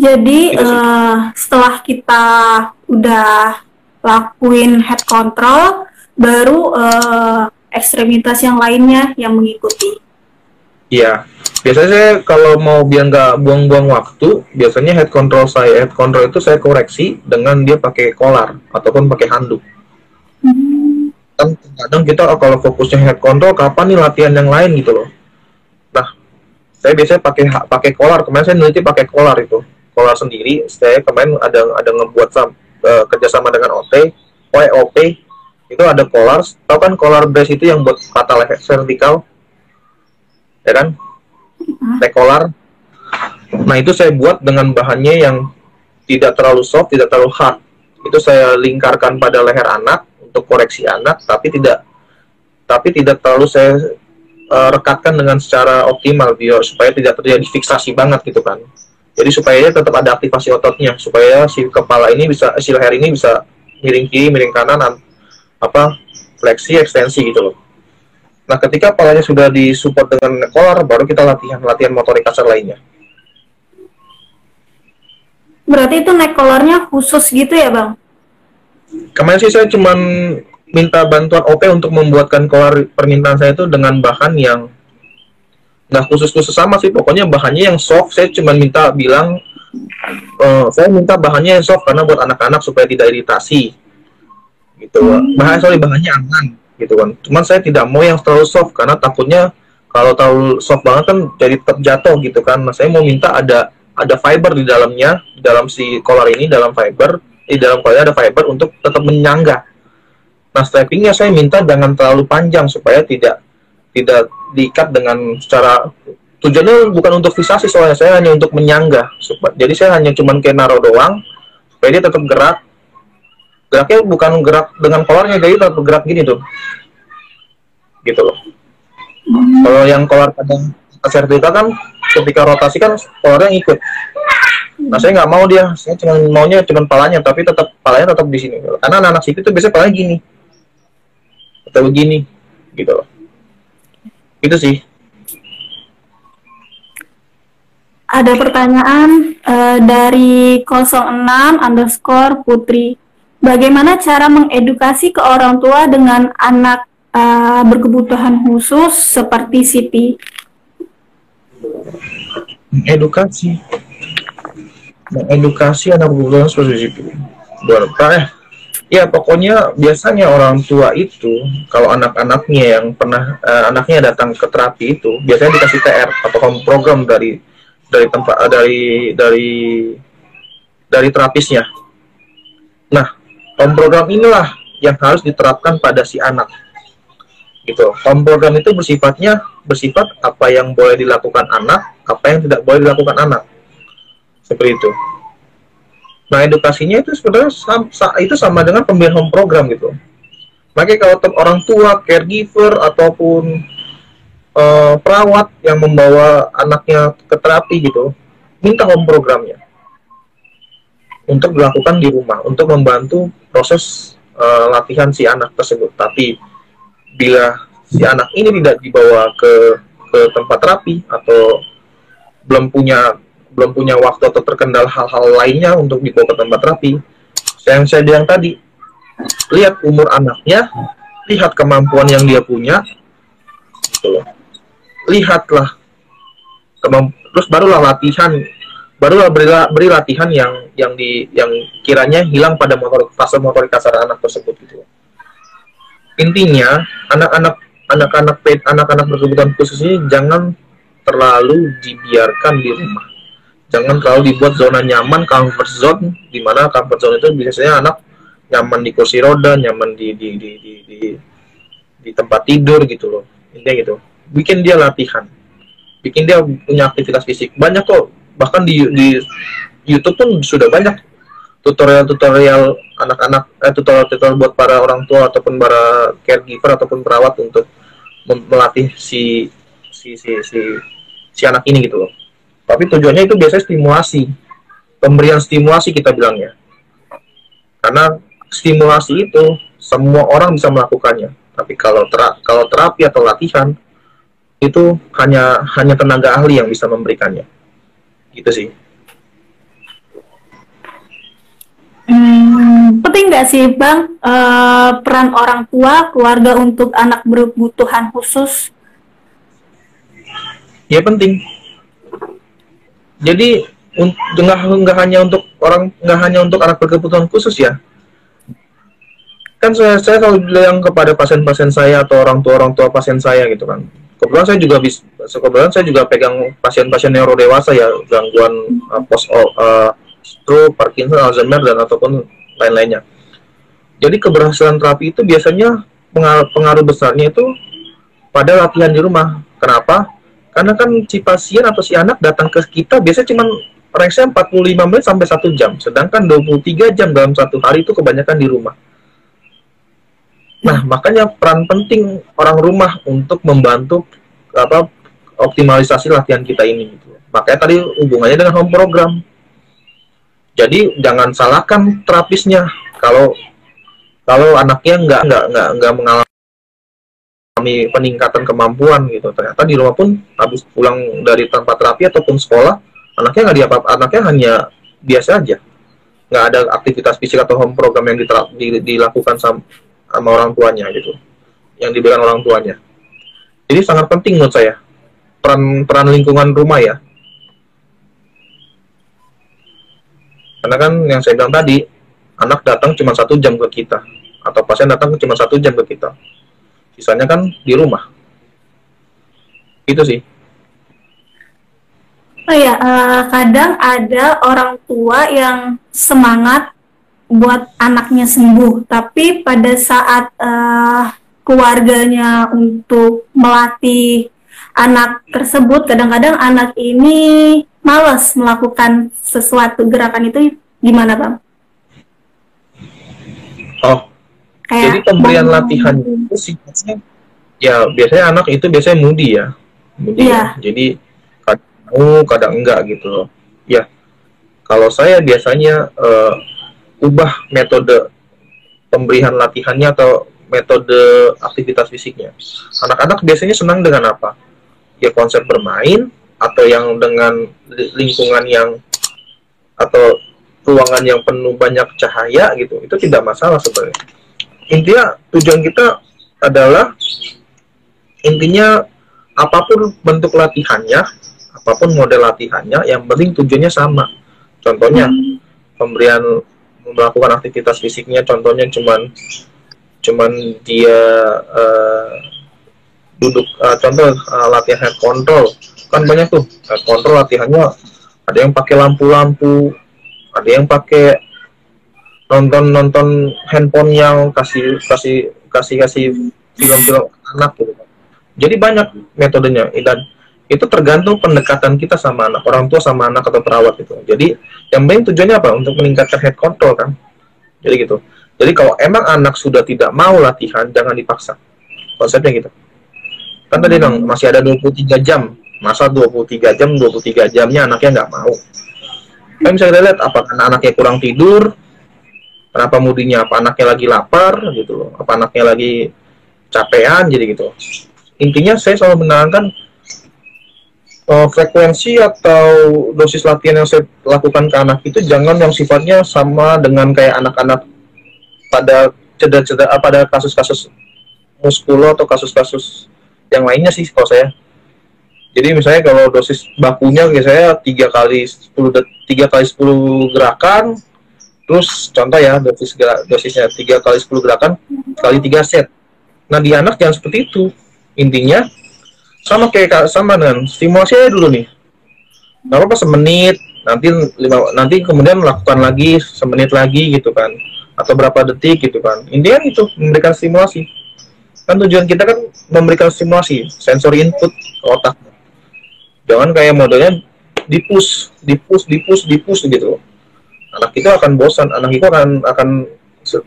Jadi gitu uh, setelah kita udah lakuin head control, baru uh, ekstremitas yang lainnya yang mengikuti. Iya, biasanya saya kalau mau biar nggak buang-buang waktu, biasanya head control saya head control itu saya koreksi dengan dia pakai kolar ataupun pakai handuk. Hmm. Dan kadang kita oh, kalau fokusnya head control, kapan nih latihan yang lain gitu loh. Nah, saya biasanya pakai pakai kolar. Kemarin saya neliti pakai kolar itu, kolar sendiri. Saya kemarin ada ada ngebuat sam, uh, kerjasama dengan O T, Y O P. Itu ada kolar, tau kan kolar brace itu yang buat kata leher vertikal, ya kan? Tek kolar. Nah itu saya buat dengan bahannya yang tidak terlalu soft, tidak terlalu hard. Itu saya lingkarkan pada leher anak untuk koreksi anak, tapi tidak, tapi tidak terlalu saya uh, rekatkan dengan secara optimal biar supaya tidak terjadi fiksasi banget gitu kan. Jadi supaya tetap ada aktivasi ototnya, supaya si kepala ini bisa, si leher ini bisa miring kiri, miring kanan, apa fleksi ekstensi gitu loh. Nah ketika palanya sudah disupport dengan kolar, baru kita latihan latihan motorik kasar lainnya. Berarti itu neck collarnya khusus gitu ya bang? Kemarin sih saya cuman minta bantuan O P untuk membuatkan kolar permintaan saya itu dengan bahan yang nggak khusus-khusus sama sih, pokoknya bahannya yang soft. Saya cuman minta bilang uh, saya minta bahannya yang soft karena buat anak-anak supaya tidak iritasi gitu. Bahan sorry bahannya aman gitu kan. Cuman saya tidak mau yang terlalu soft karena takutnya kalau terlalu soft banget kan jadi terjatuh gitu kan. Nah, saya mau minta ada ada fiber di dalamnya, di dalam si kolar ini, dalam fiber, di dalam kolar ada fiber untuk tetap menyangga. Nah, strappingnya saya minta jangan terlalu panjang supaya tidak tidak diikat dengan secara, tujuannya bukan untuk fiksasi soalnya, saya hanya untuk menyangga. Jadi saya hanya cuman kayak naruh doang supaya dia tetap gerak. Geraknya bukan gerak dengan kolarnya, jadi tetap bergerak gini tuh, gitu loh. Hmm. Kalau yang kolar kadang sertika kan, ketika rotasi kan kolarnya ikut. Nah saya nggak mau dia, saya cuma maunya cuma palanya, tapi tetap palanya tetap di sini. Karena anak-anak situ tuh biasanya palanya gini, atau begini, gitu loh. Itu sih. Ada pertanyaan uh, dari nol enam underscore putri. Bagaimana cara mengedukasi ke orang tua dengan anak uh, berkebutuhan khusus seperti C P? Edukasi, mengedukasi anak berkebutuhan khusus C P. Berapa? Ya pokoknya biasanya orang tua itu kalau anak-anaknya yang pernah uh, anaknya datang ke terapi itu biasanya dikasih T R atau home program dari dari tempat dari dari dari terapisnya. Nah, home program inilah yang harus diterapkan pada si anak. Gitu. Home program itu bersifatnya bersifat apa yang boleh dilakukan anak, apa yang tidak boleh dilakukan anak. Seperti itu. Nah, edukasinya itu sebenarnya sama, itu sama dengan pemberian home program gitu. Makanya kalau orang tua, caregiver ataupun Uh, perawat yang membawa anaknya ke terapi gitu, minta home programnya untuk dilakukan di rumah untuk membantu proses uh, latihan si anak tersebut. Tapi bila si anak ini tidak dibawa ke, ke tempat terapi atau belum punya belum punya waktu atau terkendala hal-hal lainnya untuk dibawa ke tempat terapi, yang saya bilang tadi, lihat umur anaknya, lihat kemampuan yang dia punya, gitu loh. Lihatlah, terus barulah latihan, barulah beri, beri latihan yang yang di yang kiranya hilang pada motor, fase motorik kasar anak tersebut gitu. Intinya anak-anak anak-anak anak-anak berkebutuhan khusus ini jangan terlalu dibiarkan di rumah, jangan terlalu dibuat zona nyaman, comfort zone, di mana comfort zone itu biasanya anak nyaman di kursi roda, nyaman di di di di, di, di tempat tidur gitu loh, intinya gitu. Bikin dia latihan, bikin dia punya aktivitas fisik. Banyak kok, bahkan di, di YouTube pun sudah banyak tutorial-tutorial anak-anak, eh, tutorial-tutorial buat para orang tua ataupun para caregiver ataupun perawat untuk melatih si si, si si si anak ini gitu loh. Tapi tujuannya itu biasanya stimulasi, pemberian stimulasi kita bilangnya. Karena stimulasi itu semua orang bisa melakukannya. Tapi kalau tera, kalau terapi atau latihan itu hanya hanya tenaga ahli yang bisa memberikannya, gitu sih. Hmm, penting nggak sih Bang e, peran orang tua, keluarga untuk anak berkebutuhan khusus? Ya penting. Jadi nggak nggak hanya untuk orang nggak hanya untuk anak berkebutuhan khusus ya. Kan saya saya kalau bilang kepada pasien-pasien saya atau orang tua orang tua pasien saya gitu kan. Kebetulan saya juga bisa, kebetulan saya juga pegang pasien-pasien neuro dewasa ya, gangguan uh, post uh, stroke, Parkinson, Alzheimer dan ataupun lain-lainnya. Jadi keberhasilan terapi itu biasanya pengaruh, pengaruh besarnya itu pada latihan di rumah. Kenapa? Karena kan si pasien atau si anak datang ke kita biasanya cuma range-nya empat puluh lima menit sampai satu jam, sedangkan dua puluh tiga jam dalam satu hari itu kebanyakan di rumah. Nah, makanya peran penting orang rumah untuk membantu apa optimalisasi latihan kita ini gitu. Makanya tadi hubungannya dengan home program. Jadi jangan salahkan terapisnya kalau kalau anaknya nggak nggak nggak nggak mengalami peningkatan kemampuan gitu. Ternyata di rumah pun habis pulang dari tempat terapi ataupun sekolah, anaknya nggak diapa, anaknya hanya biasa aja. Nggak ada aktivitas fisik atau home program yang diterap, di, dilakukan sama sama orang tuanya gitu, yang diberikan orang tuanya. Jadi sangat penting menurut saya peran peran lingkungan rumah ya. Karena kan yang saya bilang tadi, anak datang cuma satu jam ke kita, atau pasien datang cuma satu jam ke kita, sisanya kan di rumah. Itu sih. Oh ya, uh, kadang ada orang tua yang semangat buat anaknya sembuh, tapi pada saat uh, keluarganya untuk melatih anak tersebut, kadang-kadang anak ini malas melakukan sesuatu gerakan itu, gimana Bang? Oh, kayak jadi pemberian latihan itu sifatnya, ya biasanya anak itu biasanya moody ya, moody yeah. ya. Jadi kadang mau, kadang enggak gitu loh. Ya, kalau saya biasanya uh, ubah metode pemberian latihannya atau metode aktivitas fisiknya. Anak-anak biasanya senang dengan apa? Ya konsep bermain, atau yang dengan lingkungan yang atau ruangan yang penuh banyak cahaya gitu, itu tidak masalah sebenarnya. Intinya tujuan kita adalah intinya apapun bentuk latihannya, apapun model latihannya, yang penting tujuannya sama. Contohnya pemberian melakukan aktivitas fisiknya, contohnya cuman cuman dia uh, duduk, uh, contoh uh, latihan head control, kan banyak tuh head control latihannya, ada yang pakai lampu-lampu, ada yang pakai nonton-nonton handphone yang kasih kasih kasih kasih film-film anak gitu. Jadi banyak metodenya, dan itu tergantung pendekatan kita sama anak, orang tua sama anak atau perawat gitu. Jadi yang main tujuannya apa? Untuk meningkatkan head control kan. Jadi gitu. Jadi kalau emang anak sudah tidak mau latihan, jangan dipaksa. Konsepnya gitu. Kan tadi dong, masih ada dua puluh tiga jam. Masa dua puluh tiga jam, dua puluh tiga jamnya anaknya nggak mau. Kan bisa kita lihat, apakah anaknya kurang tidur? Kenapa mudinya? Apa anaknya lagi lapar gitu loh? Apa anaknya lagi capean? Jadi gitu. Intinya saya selalu menerangkan Uh, frekuensi atau dosis latihan yang saya lakukan ke anak itu jangan yang sifatnya sama dengan kayak anak-anak pada cedera-cedera, pada kasus-kasus muskulo atau kasus-kasus yang lainnya sih kalau saya. Jadi misalnya kalau dosis bakunya saya tiga kali sepuluh gerakan, terus contoh ya dosis dosisnya tiga kali sepuluh gerakan kali tiga set. Nah di anak jangan seperti itu. Intinya sama kayak sama dengan stimulasinya dulu nih, nggak apa-apa semenit, nanti lima, nanti kemudian lakukan lagi semenit lagi gitu kan, atau berapa detik gitu kan. Intinya itu memberikan stimulasi. Kan tujuan kita kan memberikan stimulasi, sensori input ke otak. Jangan kayak modelnya dipus, dipus, dipus, dipus gitu. Anak itu akan bosan, anak itu akan akan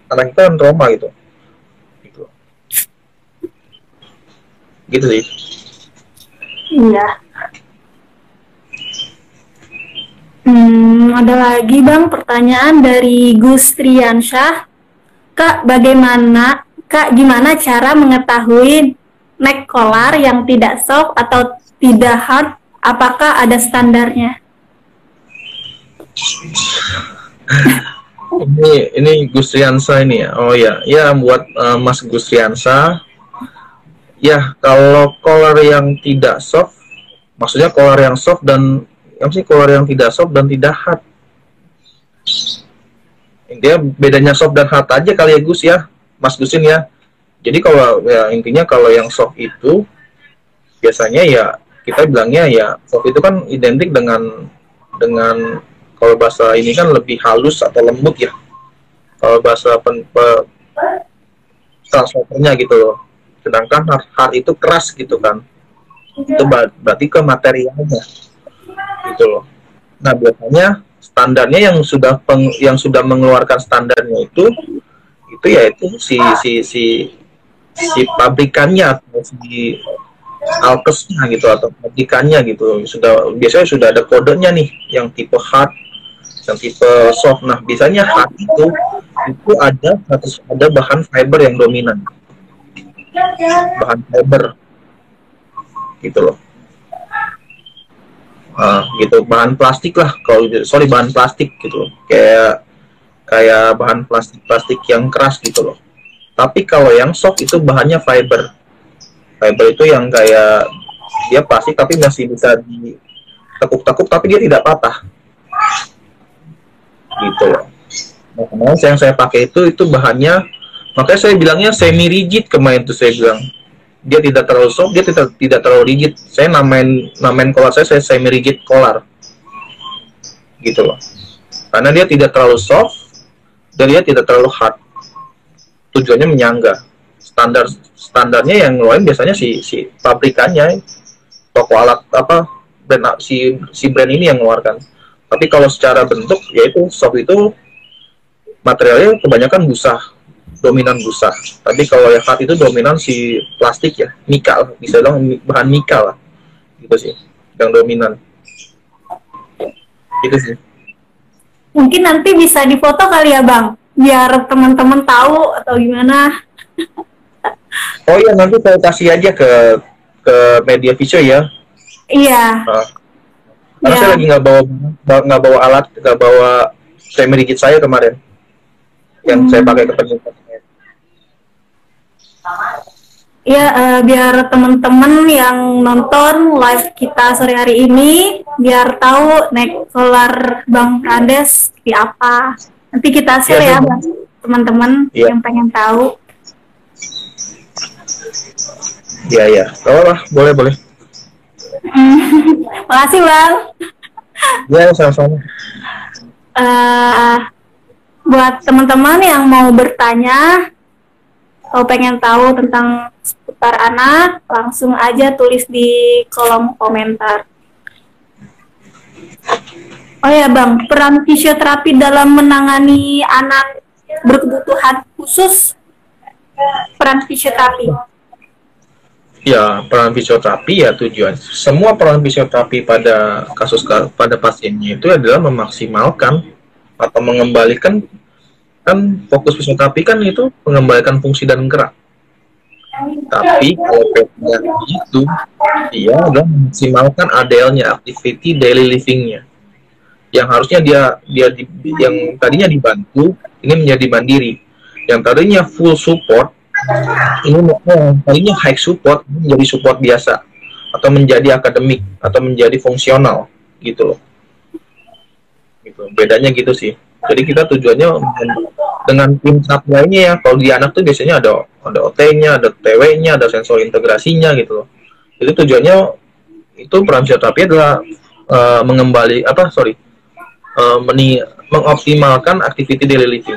anak itu akan trauma gitu. Gitu, gitu sih. Iya. Hmm, ada lagi Bang pertanyaan dari Gus Triansyah. Kak, bagaimana Kak gimana cara mengetahui neck collar yang tidak soft atau tidak hard? Apakah ada standarnya? ini ini Gus Triansyah ini ya. Oh ya, ya buat uh, Mas Gus Triansyah. Ya, kalau collar yang tidak soft, maksudnya collar yang soft dan apa sih collar yang tidak soft dan tidak hard. Intinya bedanya soft dan hard aja kali ya Gus ya, Mas Gusin ya. Jadi kalau ya, intinya kalau yang soft itu biasanya ya kita bilangnya ya soft itu kan identik dengan dengan kalau bahasa ini kan lebih halus atau lembut ya. Kalau bahasa pen, pe, translatornya gitu loh. Sedangkan hard, hard itu keras gitu kan, itu berarti ke materialnya gitu loh. Nah biasanya standarnya yang sudah peng, yang sudah mengeluarkan standarnya itu itu yaitu si si si si pabrikannya atau si alkesnya gitu atau pabrikannya gitu. Sudah biasanya sudah ada kodenya nih yang tipe hard, yang tipe soft. Nah biasanya hard itu itu ada ada bahan fiber yang dominan, bahan fiber gitu loh, nah, gitu bahan plastik lah kalau sorry bahan plastik gitu loh. kayak kayak bahan plastik plastik yang keras gitu loh. Tapi kalau yang soft itu bahannya fiber. Fiber itu yang kayak dia plastik tapi masih bisa ditekuk-tekuk tapi dia tidak patah gitu loh. Nah, yang saya pakai itu itu bahannya. Makanya saya bilangnya semi rigid kemarin tuh, saya bilang dia tidak terlalu soft, dia tidak tidak terlalu rigid. Saya namain namain collar saya, saya semi rigid collar gitu loh. Karena dia tidak terlalu soft dan dia tidak terlalu hard. Tujuannya menyangga. Standar standarnya yang lain biasanya si si pabrikannya, toko alat apa brand, si si brand ini yang mengeluarkan. Tapi kalau secara bentuk yaitu soft itu materialnya kebanyakan busa. Dominan busa. Tapi kalau yang hard itu dominan si plastik ya, nikal. Bisa dong bahan nikal lah. Gitu sih yang dominan. Gitu sih. Mungkin nanti bisa difoto kali ya, Bang, biar teman-teman tahu atau gimana. Oh iya, nanti saya kasih aja ke ke media visual ya. Iya. Nah, Karena ya. saya lagi nggak bawa nggak bawa alat, nggak bawa semi rigid saya kemarin yang hmm. saya pakai ke penelitiannya. Ya, uh, biar teman-teman yang nonton live kita sore hari ini biar tahu naik solar Bang Frandes di apa. Nanti kita share ya, ya teman-teman ya. yang pengen tahu. Iya ya, tahu lah, boleh boleh. Makasih Bang. Ya, sama-sama. Uh, buat teman-teman yang mau bertanya atau pengen tahu tentang seputar anak, langsung aja tulis di kolom komentar. Oh ya Bang, peran fisioterapi dalam menangani anak berkebutuhan khusus, peran fisioterapi. Ya, peran fisioterapi ya tujuan. Semua peran fisioterapi pada kasus pada pasiennya itu adalah memaksimalkan atau mengembalikan, kan fokus fisioterapi kan itu mengembalikan fungsi dan gerak. Tapi kalau P T A itu dia adalah memaksimalkan A D L-nya, activity daily living-nya. Yang harusnya dia dia di, yang tadinya dibantu ini menjadi mandiri. Yang tadinya full support ini oh, tadinya high support menjadi support biasa atau menjadi akademik atau menjadi fungsional gitu loh. Gitu. Bedanya gitu sih. Jadi kita tujuannya dengan tim sat lainnya ya. Kalau di anak tuh biasanya ada ada O T-nya, ada T W-nya, ada sensor integrasinya gitu loh. Jadi tujuannya itu peran fisioterapi adalah uh, mengembali apa sorry uh, meni mengoptimalkan activity daily living.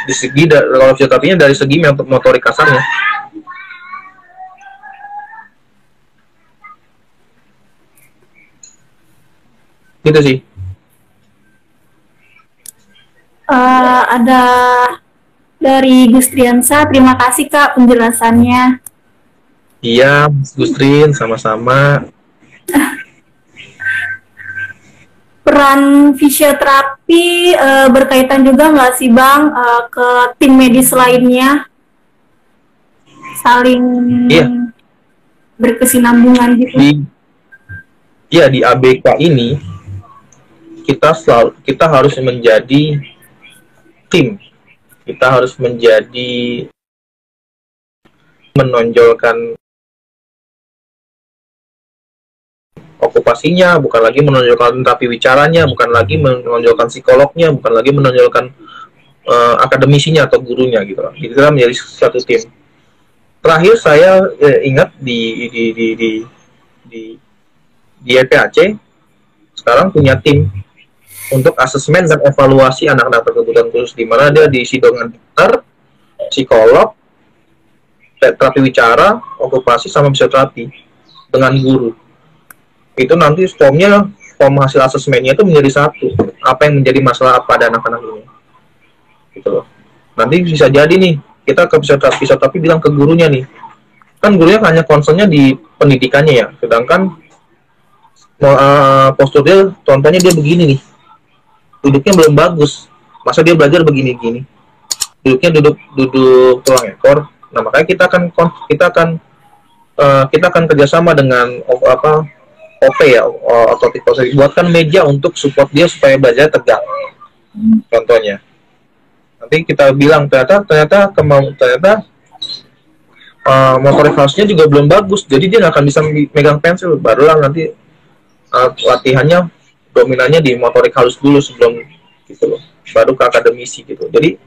Di segi da kalau fisioterapinya dari segi motorik kasarnya. Gitu sih. Uh, ada dari Gustriansa, terima kasih Kak penjelasannya. Iya, Gustrin, sama-sama. Peran fisioterapi uh, berkaitan juga nggak sih Bang uh, ke tim medis lainnya, saling yeah. berkesinambungan gitu? Iya, di, yeah, di A B K ini kita selalu kita harus menjadi tim, kita harus menjadi menonjolkan okupasinya, bukan lagi menonjolkan tapi wicaranya, bukan lagi menonjolkan psikolognya, bukan lagi menonjolkan uh, akademisinya atau gurunya gitu. Jadi kita menjadi satu tim. Terakhir saya eh, ingat di di di di di, di Y P A C sekarang punya tim untuk asesmen dan evaluasi anak-anak berkebutuhan khusus, di mana dia diisi dengan dokter, psikolog, terapi wicara, okupasi, sama fisioterapi dengan guru. Itu nanti formnya, form hasil asesmennya itu menjadi satu. Apa yang menjadi masalah pada anak-anak ini? Gitu loh. Nanti bisa jadi nih kita ke fisioterapi, fisioterapi bilang ke gurunya nih, kan gurunya hanya concernnya di pendidikannya ya, sedangkan uh, posturnya, contohnya dia begini nih. Duduknya belum bagus, masa dia belajar begini-gini, duduknya duduk duduk tulang ekor. Nah makanya kita akan kita akan uh, kita akan kerjasama dengan of, apa O P ya, ototik proses, buatkan meja untuk support dia supaya belajar tegak. Contohnya nanti kita bilang ternyata ternyata kemau ternyata uh, motorik halusnya juga belum bagus, jadi dia nggak akan bisa megang pensil. Barulah nanti uh, latihannya dominannya di motorik halus dulu sebelum gitu loh, baru ke akademisi gitu. Jadi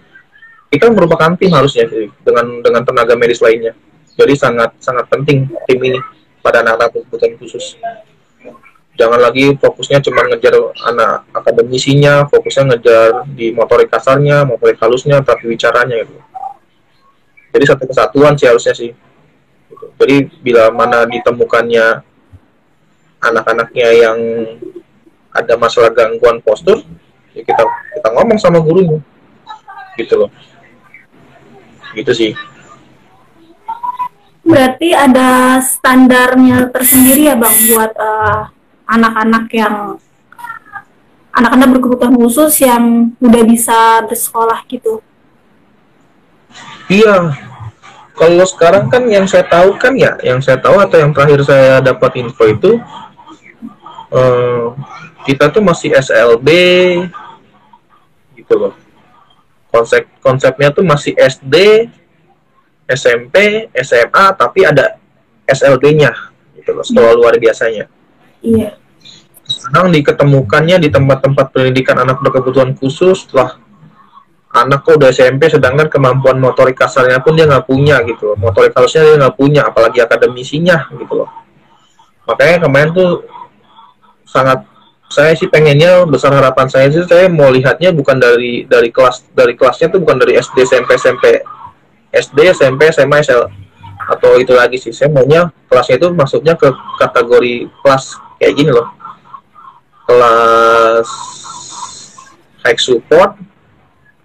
kita merupakan tim harusnya gitu, dengan dengan tenaga medis lainnya. Jadi sangat sangat penting tim ini pada anak-anak berkebutuhan khusus. Jangan lagi fokusnya cuma ngejar anak akademisinya, fokusnya ngejar di motorik kasarnya, motorik halusnya, tapi wicaranya gitu. Jadi satu kesatuan sih harusnya sih. Gitu. Jadi bila mana ditemukannya anak-anaknya yang ada masalah gangguan postur, ya kita kita ngomong sama gurunya, gitu loh, gitu sih. Berarti ada standarnya tersendiri ya Bang buat anak-anak uh, yang anak-anak berkebutuhan khusus yang udah bisa bersekolah gitu. Iya, kalau sekarang kan yang saya tahu kan ya, yang saya tahu atau yang terakhir saya dapat info itu. Uh, kita tuh masih S L B gitu loh. Konsep konsepnya tuh masih S D, S M P, S M A, tapi ada S L B-nya gitu loh, sekolah luar biasanya. Iya. Sekarang diketemukannya di tempat-tempat pendidikan anak berkebutuhan khusus, setelah anak kok udah S M P, sedangkan kemampuan motorik kasarnya pun dia nggak punya gitu loh. Motorik halusnya dia nggak punya, apalagi akademisinya gitu loh. Makanya kemarin tuh sangat, saya sih pengennya, besar harapan saya sih, saya mau lihatnya bukan dari dari kelas, dari kelasnya tuh bukan dari SD, SMP, SMP, SD, SMP, SMA, SL, atau itu lagi sih. Saya maunya kelasnya itu masuknya ke kategori kelas kayak gini loh, kelas high support,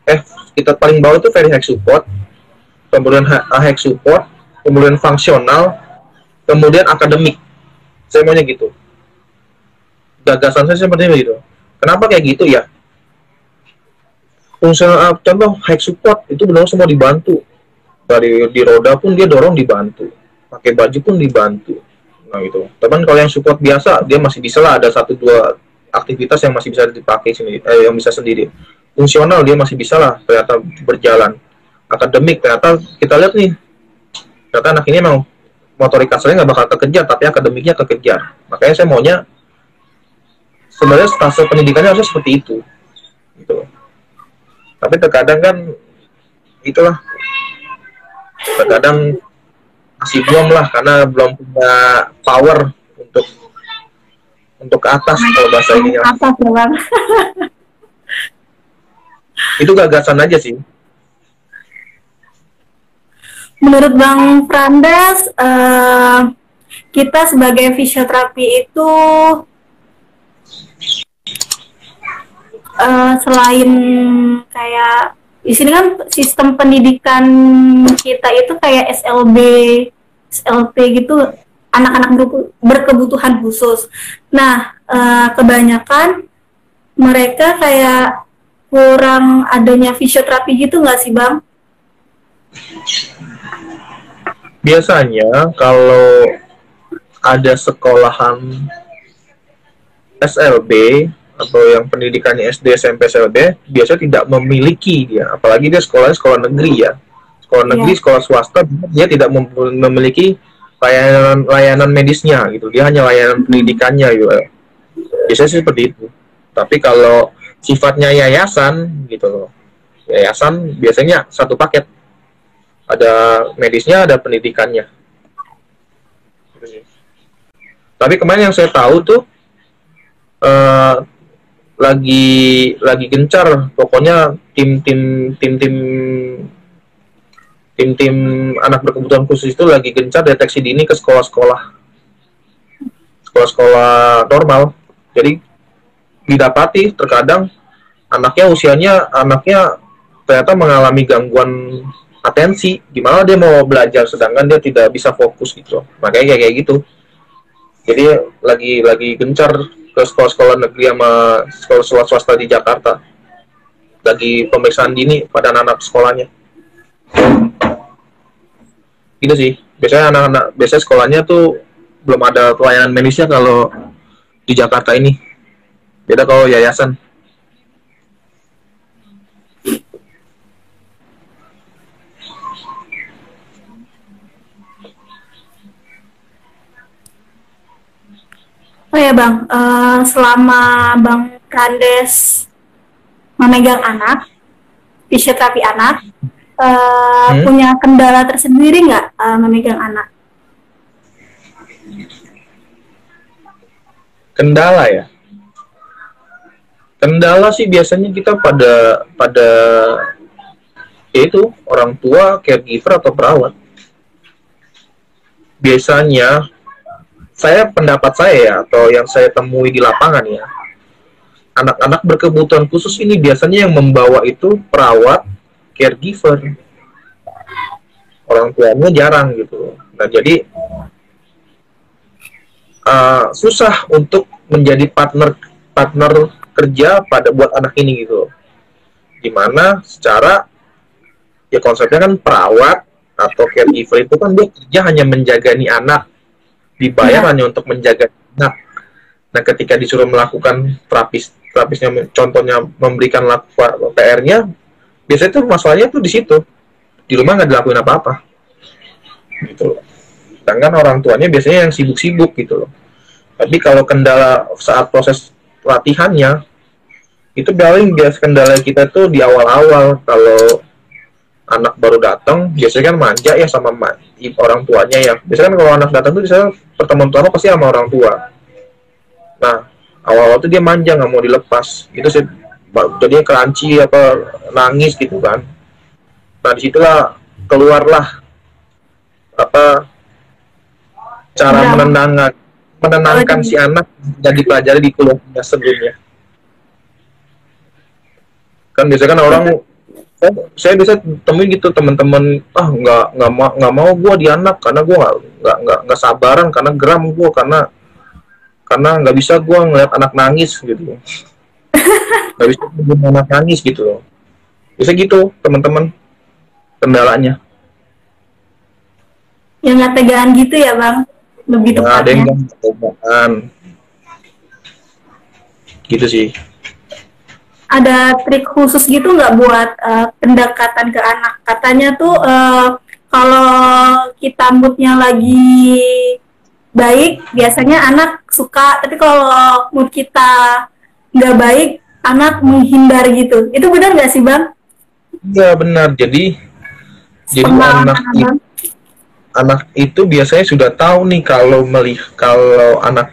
eh kita paling bawah itu very high support, kemudian high support, kemudian fungsional, kemudian akademik. Saya maunya gitu. Gagasan saya seperti itu. Kenapa kayak gitu ya? Fungsional, contoh high support itu benar-benar semua dibantu. Dari di roda pun dia dorong dibantu, pakai baju pun dibantu. Nah gitu. Teman kalau yang support biasa dia masih bisa lah, ada satu dua aktivitas yang masih bisa dipakai sendiri, eh, yang bisa sendiri. Fungsional dia masih bisa lah, ternyata berjalan. Akademik ternyata kita lihat nih, ternyata anak ini memang motorik kasarnya nggak bakal kekejar, tapi akademiknya kekejar. Makanya saya maunya sebenarnya stase pendidikannya harusnya seperti itu, gitu. Tapi terkadang kan, itulah, terkadang masih belum lah, karena belum punya power untuk untuk ke atas kalau bahasa ini. Atas ya bang. Itu gagasan aja sih. Menurut Bang Frandes, uh, kita sebagai fisioterapi itu Uh, selain kayak di sini kan sistem pendidikan kita itu kayak S L B, S L P gitu, anak-anak berkebutuhan khusus. Nah, uh, kebanyakan mereka kayak kurang adanya fisioterapi gitu nggak sih, Bang? Biasanya kalau ada sekolahan S L B atau yang pendidikannya S D, S M P, S L B, biasanya tidak memiliki dia, apalagi dia sekolahnya sekolah negeri ya, sekolah negeri, yeah. Sekolah swasta, dia tidak mem memiliki layanan layanan medisnya gitu, dia hanya layanan pendidikannya gitu. Biasanya sih seperti itu. Tapi kalau sifatnya yayasan gitu loh, yayasan biasanya satu paket, ada medisnya, ada pendidikannya. Tapi kemarin yang saya tahu tuh uh, lagi lagi gencar pokoknya tim-tim tim-tim tim-tim anak berkebutuhan khusus itu lagi gencar deteksi dini ke sekolah-sekolah sekolah-sekolah normal. Jadi didapati terkadang anaknya usianya anaknya ternyata mengalami gangguan atensi, gimana dia mau belajar sedangkan dia tidak bisa fokus gitu. Makanya kayak, kayak gitu. Jadi lagi lagi gencar ke sekolah-sekolah negeri sama sekolah-sekolah swasta di Jakarta, bagi pemeriksaan dini pada anak-anak sekolahnya. Gitu sih. Biasanya anak-anak, biasanya sekolahnya tuh belum ada pelayanan medisnya kalau di Jakarta ini. Beda kalau yayasan. Oh ya Bang, uh, selama Bang Frandes memegang anak, fisioterapi anak, uh, hmm? punya kendala tersendiri nggak uh, memegang anak? Kendala ya? Kendala sih biasanya kita pada, pada yaitu orang tua, caregiver, atau perawat. Biasanya saya pendapat saya ya, atau yang saya temui di lapangan ya, anak-anak berkebutuhan khusus ini biasanya yang membawa itu perawat, caregiver, orang tuanya jarang gitu. Nah jadi uh, susah untuk menjadi partner partner kerja pada buat anak ini gitu. Dimana secara ya konsepnya kan perawat atau caregiver itu kan dia kerja hanya menjaga nih anak, dibayar ya, hanya untuk menjaga anak. Nah, ketika disuruh melakukan terapis, terapisnya contohnya memberikan P R-nya, biasanya tuh masalahnya tuh di situ. Di rumah nggak dilakuin apa-apa. Gitu loh. Sedangkan orang tuanya biasanya yang sibuk-sibuk gitu loh. Tapi kalau kendala saat proses latihannya, itu paling bias kendala kita tuh di awal-awal. Kalau anak baru datang, biasanya kan manja ya sama orang tuanya ya. Biasanya kan kalau anak datang tuh biasanya pertemuan pertama pasti sama orang tua. Nah, awal-awal tuh dia manja, nggak mau dilepas. Itu sih, jadinya keranci, apa, nangis gitu kan. Nah, disitulah keluarlah apa cara nah. menenangkan, menenangkan nah, si anak dan dipelajari di kuliahnya sebelumnya. Kan biasanya kan orang, saya, saya bisa temuin gitu teman-teman, ah nggak nggak mau nggak mau gue di anak karena gue nggak nggak nggak sabaran, karena geram gue, karena karena nggak bisa gue ngeliat anak nangis gitu, nggak bisa ngeliat anak nangis gitu loh. Bisa gitu teman-teman kendalanya. Yang nggak tegaan gitu ya bang, lebih tepatnya. Nggak ada yang nggak tegaan. Gitu sih. Ada trik khusus gitu nggak buat uh, pendekatan ke anak? Katanya tuh uh, kalau kita moodnya lagi baik, biasanya anak suka, tapi kalau mood kita nggak baik, anak menghindar gitu. Itu benar nggak sih bang? Iya benar. Jadi, jadi anak, anak, itu, anak itu biasanya sudah tahu nih kalau melih, kalau anak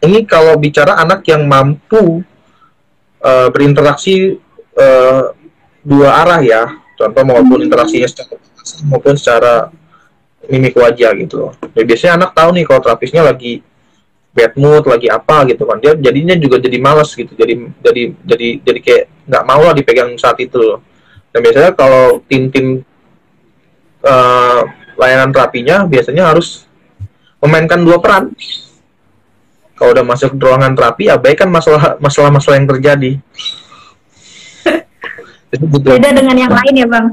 ini kalau bicara anak yang mampu uh, berinteraksi uh, dua arah ya, contoh maupun hmm. interaksinya secara maupun secara mimik wajah gitu. Ya, biasanya anak tahu nih kalau terapisnya lagi bad mood, lagi apa gitu kan. Dia jadinya juga jadi malas gitu. Jadi jadi jadi jadi kayak nggak mau lah dipegang saat itu loh. Dan biasanya kalau tim-tim uh, layanan terapinya biasanya harus memainkan dua peran. Kalau udah masuk ruangan terapi, abaikan masalah masalah masalah yang terjadi. Beda dengan yang lain ya bang.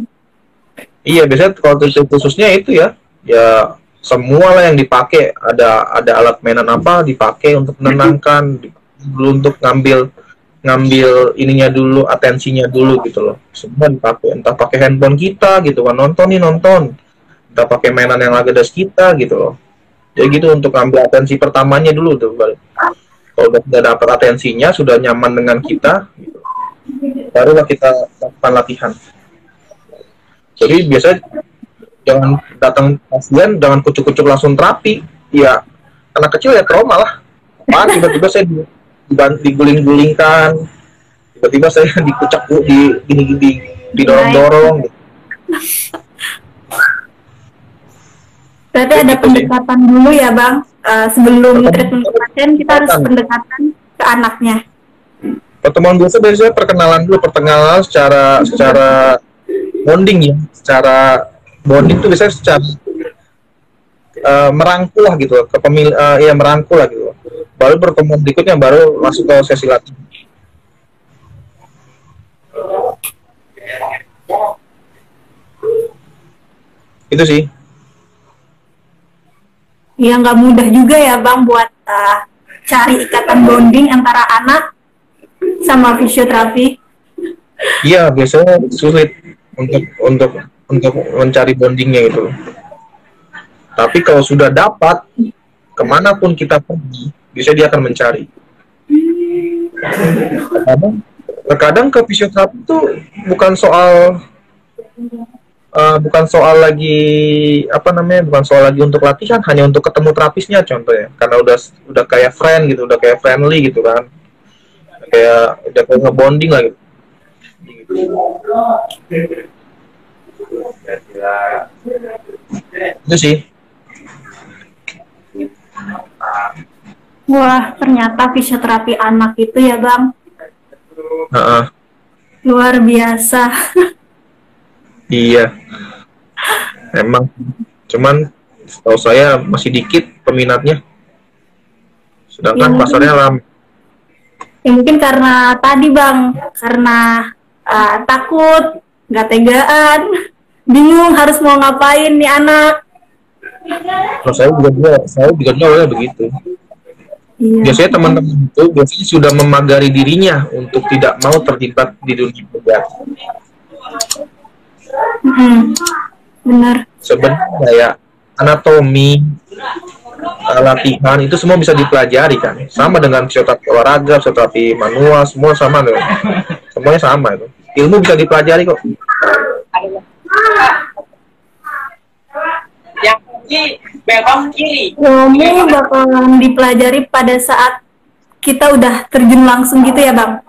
Iya, biasanya kalau khususnya itu ya. Ya semua lah yang dipakai, ada ada alat mainan apa dipakai untuk menenangkan dulu, untuk ngambil ngambil ininya dulu, atensinya dulu gitu loh. Semua dipakai, entah pakai handphone kita gitu kan, nonton nih nonton, entah pakai mainan yang ada kita gitu loh. Jadi gitu untuk ngambil atensi pertamanya dulu tuh. Kalau udah, udah dapat atensinya, sudah nyaman dengan kita gitu, barulah kita lakukan latihan. Jadi biasanya jangan datang pasien, jangan kucuk-kucuk langsung terapi. Ya, anak kecil ya trauma lah. Apaan tiba-tiba saya diguling-gulingkan, tiba-tiba saya dikucak, di, di, di, didorong-dorong. Berarti ada pendekatan dulu ya bang, uh, sebelum treatment pasien kita harus pendekatan ke anaknya. Pertemuan biasa biasanya perkenalan dulu, perkenalan secara secara bonding ya, secara bonding itu biasanya secara uh, merangkul lah gitu, ke pemil, uh, ya merangkul lah gitu. Baru pertemuan berikutnya baru masuk ke sesi latihan. Itu sih. Ya nggak mudah juga ya bang buat uh, cari ikatan bonding antara anak sama fisioterapi. Iya biasanya sulit untuk untuk untuk mencari bondingnya itu. Tapi kalau sudah dapat, kemanapun kita pergi, bisa dia akan mencari. Terkadang, terkadang ke fisioterapi itu bukan soal, uh, bukan soal lagi apa namanya, bukan soal lagi untuk latihan, hanya untuk ketemu terapisnya contohnya. Karena udah udah kayak friend gitu, udah kayak friendly gitu kan, kayak udah kayak ngebonding lah gitu. Itu sih. Wah, ternyata fisioterapi anak itu ya bang. Uh-uh. Luar biasa. Iya. Emang. Cuman, setahu saya masih dikit peminatnya. Sedangkan ya, pasarnya ramai. Ya mungkin karena tadi bang, karena uh, takut, nggak tegaan, bingung harus mau ngapain nih anak. Nah, saya juga, saya juga begitu. Iya. Biasanya teman-teman itu biasanya sudah memagari dirinya untuk tidak mau terlibat di dunia politik. Mm-hmm. Benar. Sebenarnya ya, anatomi, latihan itu semua bisa dipelajari kan. Sama dengan fisioterapi olahraga, fisioterapi manual, semua sama loh. Semuanya sama itu. Ilmu bisa dipelajari kok. Yang kunci belok kiri. Ilmu bakalan dipelajari pada saat kita udah terjun langsung gitu ya Bang?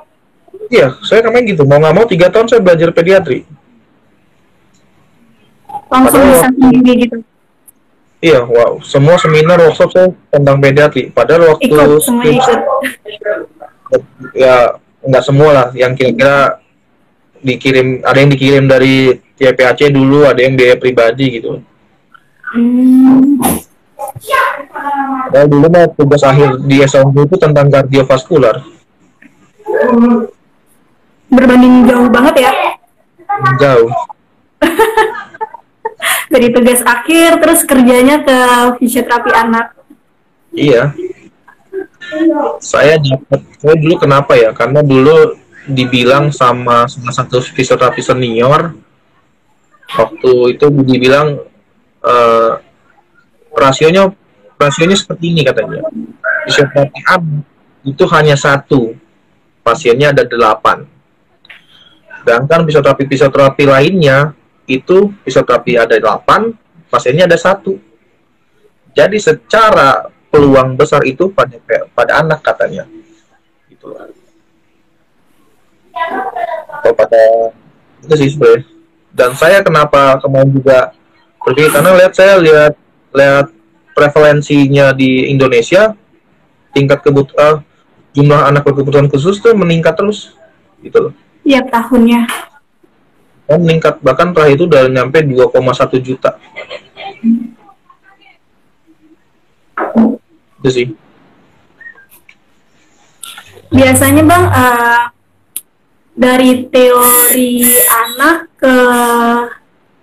Iya, saya namanya gitu. Mau nggak mau tiga tahun saya belajar pediatri. Langsung bisa sendiri gitu. Iya, wow. Semua seminar workshop saya tentang pediatri. Padahal waktu ikut, semua ikut. Ya nggak semua lah. Yang kira-kira dikirim, ada yang dikirim dari Y P A C dulu, ada yang biaya pribadi gitu. Hmm. Nah, dulu mah tugas akhir di Esa Unggul itu tentang kardiovaskular. Berbanding jauh banget ya? Jauh. Dari tugas akhir terus kerjanya ke fisioterapi anak. Iya. Saya dapat, saya dulu kenapa ya? Karena dulu dibilang sama salah satu fisioterapi senior waktu itu dibilang eh, rasionya rasionya seperti ini katanya. Fisioterapi anak itu hanya satu, pasiennya ada delapan. Sedangkan fisioterapi fisioterapi lainnya itu fisioterapi ada delapan, pasiennya ada satu. Jadi secara peluang besar itu pada pada anak katanya. Gitu. Atau pada itu sih sebenarnya. Dan saya kenapa kemarin juga pergi karena lihat saya lihat lihat prevalensinya di Indonesia, tingkat kebutuhan uh, jumlah anak berkebutuhan khusus tuh meningkat terus gitu loh. Iya, tahunnya meningkat, bahkan terakhir itu udah nyampe dua koma satu juta. Itu sih. Biasanya Bang, uh, dari teori anak ke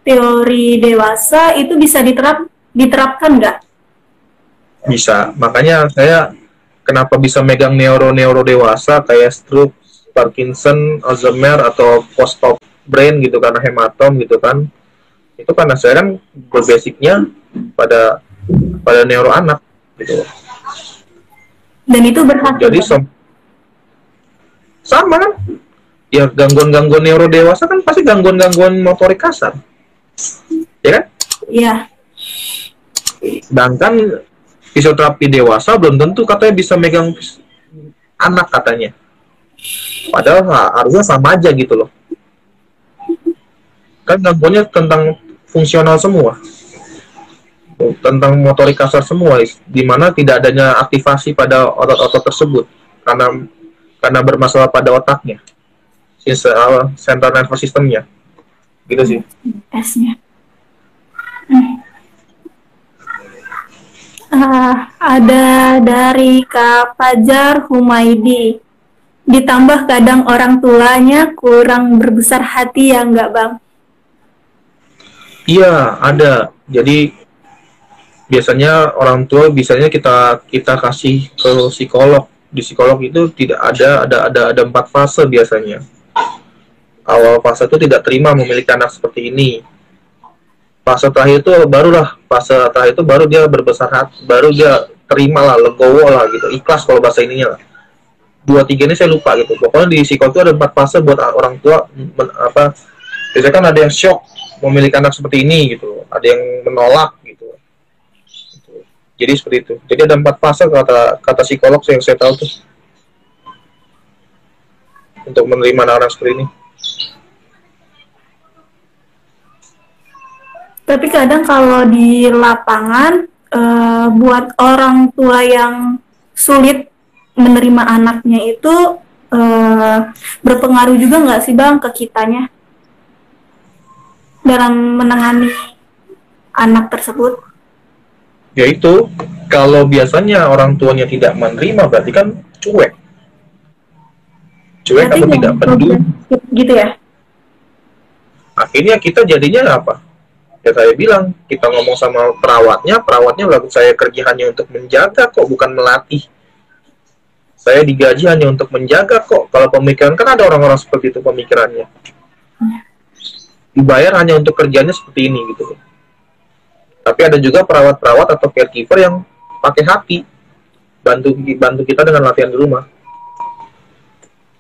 teori dewasa itu bisa diterap, diterapkan nggak? Bisa, makanya saya kenapa bisa megang neuro-neuro dewasa kayak stroke, Parkinson, Alzheimer, atau post-op brain gitu, karena hematom gitu kan. Itu karena saya kan berbasicnya pada pada neuro anak gitu. Dan itu berhasil. Jadi kan? Sama kan? Ya gangguan-gangguan neuro dewasa kan pasti gangguan-gangguan motorik kasar. Ya kan? Iya. Sedangkan fisioterapi dewasa belum tentu katanya bisa megang anak katanya. Padahal harusnya sama aja gitu loh. Kan gangguannya tentang fungsional semua, tentang motorik kasar semua, di mana tidak adanya aktivasi pada otot-otot tersebut karena karena bermasalah pada otaknya, central nervous systemnya, gitu sih. S-nya. Uh, ada dari Kak Fajar Humaydi. Ditambah kadang orang tuanya kurang berbesar hati ya enggak Bang? Iya, ada. Jadi biasanya orang tua biasanya kita kita kasih ke psikolog. Di psikolog itu tidak ada ada ada ada empat fase biasanya. Awal fase itu tidak terima memiliki anak seperti ini. Fase terakhir itu barulah fase terakhir itu baru dia berbesar hati, baru dia terima lah, legowo lah gitu, ikhlas kalau bahasa ininya lah. Dua tiga ini saya lupa gitu. Pokoknya di psikolog itu ada empat fase buat orang tua men, apa? Biasanya kan ada yang shock memiliki anak seperti ini gitu, ada yang menolak gitu. Gitu. Jadi seperti itu. Jadi ada empat fase kata kata psikolog yang saya tahu tuh untuk menerima anak seperti ini. Tapi kadang kalau di lapangan e, buat orang tua yang sulit menerima anaknya itu e, berpengaruh juga nggak sih Bang ke kitanya dalam menangani anak tersebut? Yaitu kalau biasanya orang tuanya tidak menerima berarti kan cuek, cuek atau tidak peduli, gitu ya. Akhirnya kita jadinya apa? Ya saya bilang kita ngomong sama perawatnya, perawatnya lakukan saya kerja hanya untuk menjaga kok bukan melatih. Saya digaji hanya untuk menjaga kok. Kalau pemikiran, kan ada orang-orang seperti itu pemikirannya. Dibayar hanya untuk kerjanya seperti ini gitu. Tapi ada juga perawat-perawat atau caregiver yang pakai hati, bantu bantu kita dengan latihan di rumah.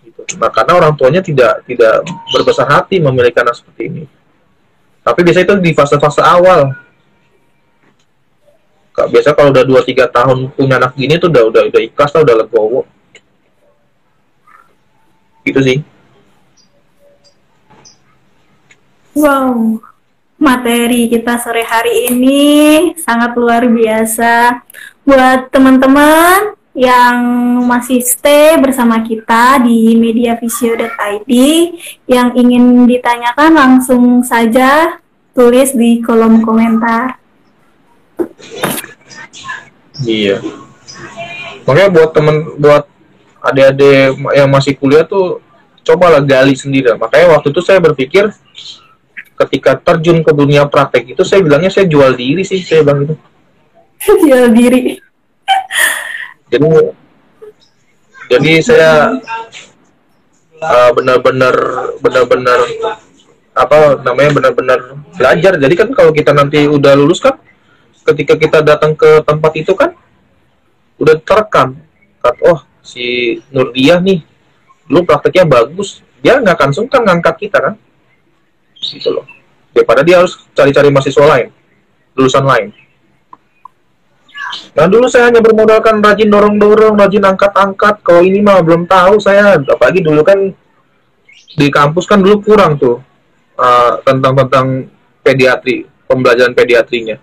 Gitu. Nah, karena orang tuanya tidak tidak berbesar hati memiliki anak seperti ini. Tapi biasanya itu di fase-fase awal. Biasa kalau udah dua tiga tahun punya anak gini tuh udah udah udah ikhlas lah, udah legowo. Gitu sih. Wow, materi kita sore hari ini sangat luar biasa. Buat teman-teman yang masih stay bersama kita di mediafisio titik i d, yang ingin ditanyakan langsung saja tulis di kolom komentar. Iya, makanya buat temen, buat adik-adik yang masih kuliah tuh cobalah gali sendiri. Makanya waktu itu saya berpikir ketika terjun ke dunia praktek itu, saya bilangnya saya jual diri sih, saya bilang itu jual diri. Jadi, jadi saya uh, benar-benar, benar-benar apa namanya benar-benar belajar. Jadi kan kalau kita nanti udah lulus kan, ketika kita datang ke tempat itu kan udah terekam, kat oh si Nurdia nih lu prakteknya bagus, dia nggak akan sungkan ngangkat kita kan gitu loh, daripada dia harus cari-cari mahasiswa lain, lulusan lain. Nah dulu saya hanya bermodalkan rajin dorong-dorong, rajin angkat-angkat. Kalau ini mah belum tahu saya, apalagi dulu kan di kampus kan dulu kurang tuh uh, tentang tentang pediatri, pembelajaran pediatrinya.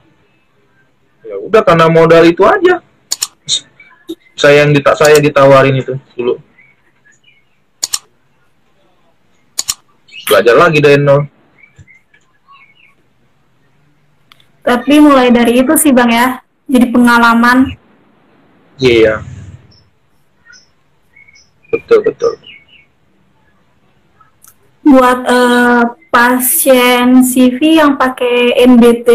Ya udah, karena modal itu aja saya yang dita saya ditawarin itu dulu, belajar lagi dari nol. Tapi mulai dari itu sih Bang ya, jadi pengalaman. Iya, betul betul. Buat uh, pasien C V yang pakai N D T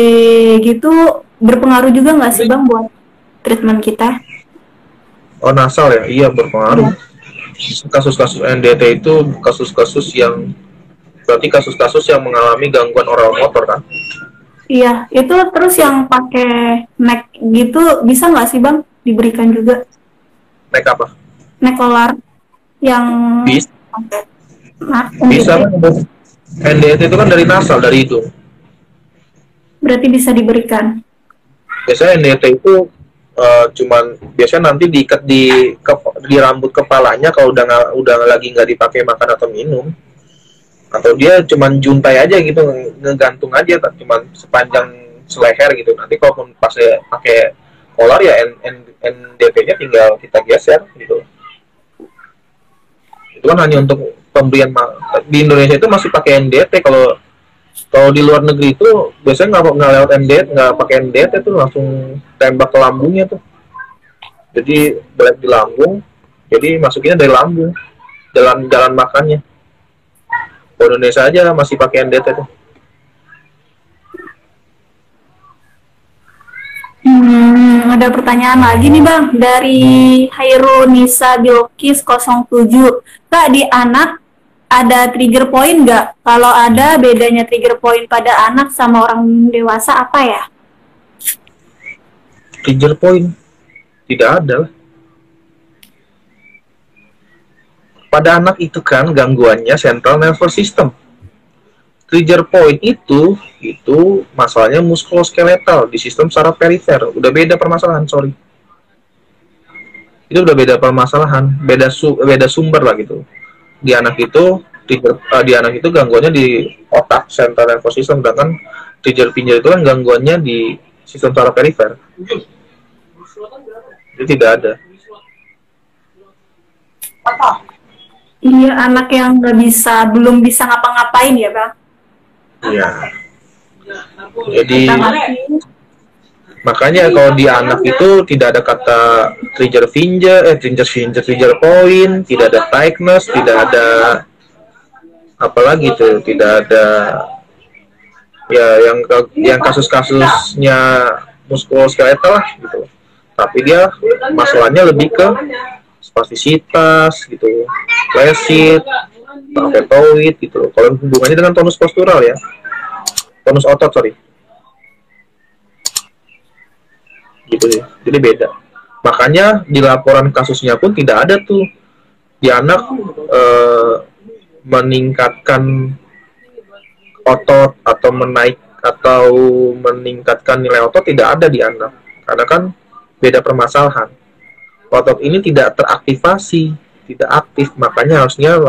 gitu, berpengaruh juga nggak sih Bang buat treatment kita? Oh nasal ya, iya berpengaruh. Kasus-kasus N D T itu kasus-kasus yang berarti kasus-kasus yang mengalami gangguan oral motor kan? Iya, itu terus yang pakai neck gitu bisa nggak sih Bang diberikan juga? Neck apa? Neck collar yang bisa. Nah, bisa. N D T itu kan dari nasal, dari itu. Berarti bisa diberikan. Biasanya N D T itu uh, cuman biasanya nanti diikat di ke, di rambut kepalanya kalau udah gak, udah lagi nggak dipakai makan atau minum, atau dia cuman juntai aja gitu, ngegantung aja cuman sepanjang seleher gitu. Nanti kalaupun pas saya pakai kolar ya N D T-nya tinggal kita geser gitu. Itu kan hanya untuk pemberian di Indonesia itu masih pakai N D T. Kalau Kalau di luar negeri itu biasanya nggak nggak lewat N D T, nggak pakai N D T itu langsung tembak ke lambungnya tuh. Jadi berat di lambung, jadi masukinnya dari lambung, jalan jalan makannya. Di Indonesia aja masih pakai N D T tuh. Hmm, ada pertanyaan lagi nih Bang dari Hairunisa Bilkis nol tujuh. Kak, di anak ada trigger point nggak? Kalau ada, bedanya trigger point pada anak sama orang dewasa apa ya? Trigger point? Tidak ada lah. Pada anak itu kan gangguannya central nervous system. Trigger point itu, itu masalahnya muskuloskeletal di sistem saraf perifer. Udah beda permasalahan, sorry. Itu udah beda permasalahan, beda, su beda sumber lah gitu. Di anak itu di, uh, di anak itu gangguannya di otak central nervous system, sedangkan trigger pinjal itu kan gangguannya di sistem saraf perifer. Jadi tidak ada. Iya, anak yang nggak bisa, belum bisa ngapa-ngapain ya Bang. Iya. Jadi makanya kalau di anak itu tidak ada kata trigger finger, eh trigger finger, trigger point, tidak ada tightness, tidak ada apalagi tuh, tidak ada ya yang yang kasus-kasusnya muskuloskeletal lah gitu. Tapi dia masalahnya lebih ke spastisitas gitu, lesit, parotid gitu. Kalau hubungannya dengan tonus postural ya, tonus otot sorry, gitu ya. Jadi beda. Makanya di laporan kasusnya pun tidak ada tuh di anak eh, meningkatkan otot atau menaik atau meningkatkan nilai otot, tidak ada di anak, karena kan beda permasalahan. Otot ini tidak teraktivasi, tidak aktif, makanya harusnya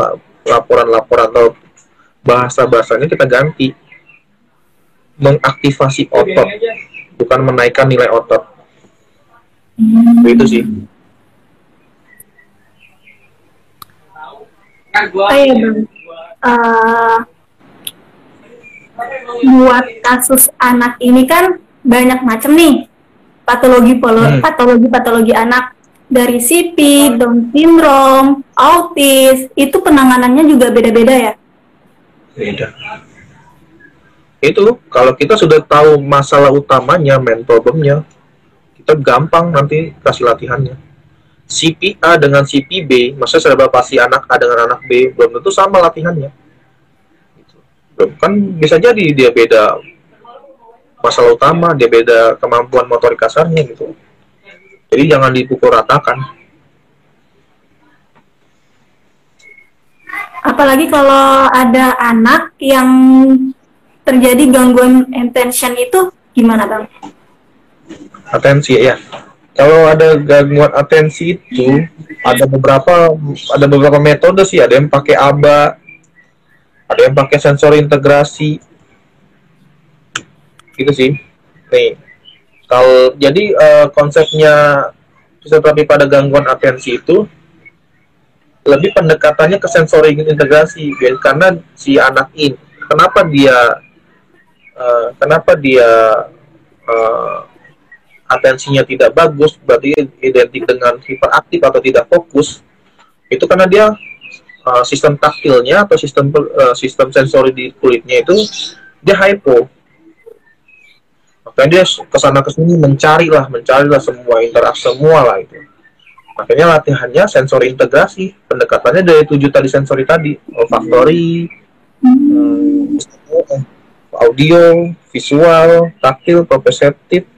laporan-laporan atau bahasa-bahasanya kita ganti mengaktivasi otot, bukan menaikkan nilai otot. Begitu sih. Oh iya bang, uh, buat kasus anak ini kan banyak macam nih patologi hmm. patologi patologi anak, dari C P, Down syndrome, autis, itu penanganannya juga beda-beda ya? Beda. Itu kalau kita sudah tahu masalah utamanya, main problemnya, kita gampang nanti kasih latihannya. C P A dengan C P B, maksudnya cerebral palsy anak A dengan anak B, belum tentu sama latihannya. Kan bisa jadi dia beda masalah utama, dia beda kemampuan motorik kasarnya gitu. Jadi jangan dipukul ratakan. Apalagi kalau ada anak yang terjadi gangguan attention, itu gimana bang? Atensi ya. Kalau ada gangguan atensi itu ada beberapa ada beberapa metode sih. Ada yang pakai A B A, ada yang pakai sensori integrasi, gitu sih. Nih, kalau jadi uh, konsepnya fisioterapi pada gangguan atensi itu lebih pendekatannya ke sensori integrasi, karena si anak ini kenapa dia uh, kenapa dia uh, atensinya tidak bagus, berarti identik dengan hiperaktif atau tidak fokus, itu karena dia uh, sistem taktilnya atau sistem uh, sistem sensori di kulitnya itu dia hypo. Makanya dia kesana kesini mencarilah, mencarilah semua interaksi semua lah itu. Makanya latihannya sensori integrasi, pendekatannya dari tujuh tadi sensori tadi, olfaktori, hmm, audio, visual, taktil, proprioceptif.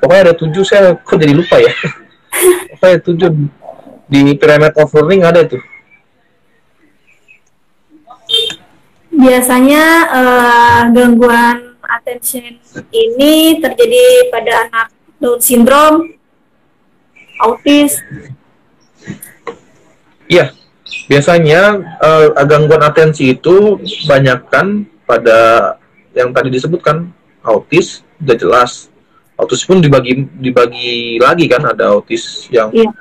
Pokoknya ada tujuh, saya kok jadi lupa ya. Pokoknya tujuh di pyramid of learning ada itu. Biasanya uh, gangguan attention ini terjadi pada anak Down syndrome, autis. Iya, biasanya uh, gangguan atensi itu banyakkan pada yang tadi disebutkan, autis, udah jelas. Autis pun dibagi dibagi lagi kan, ada autis yang yeah.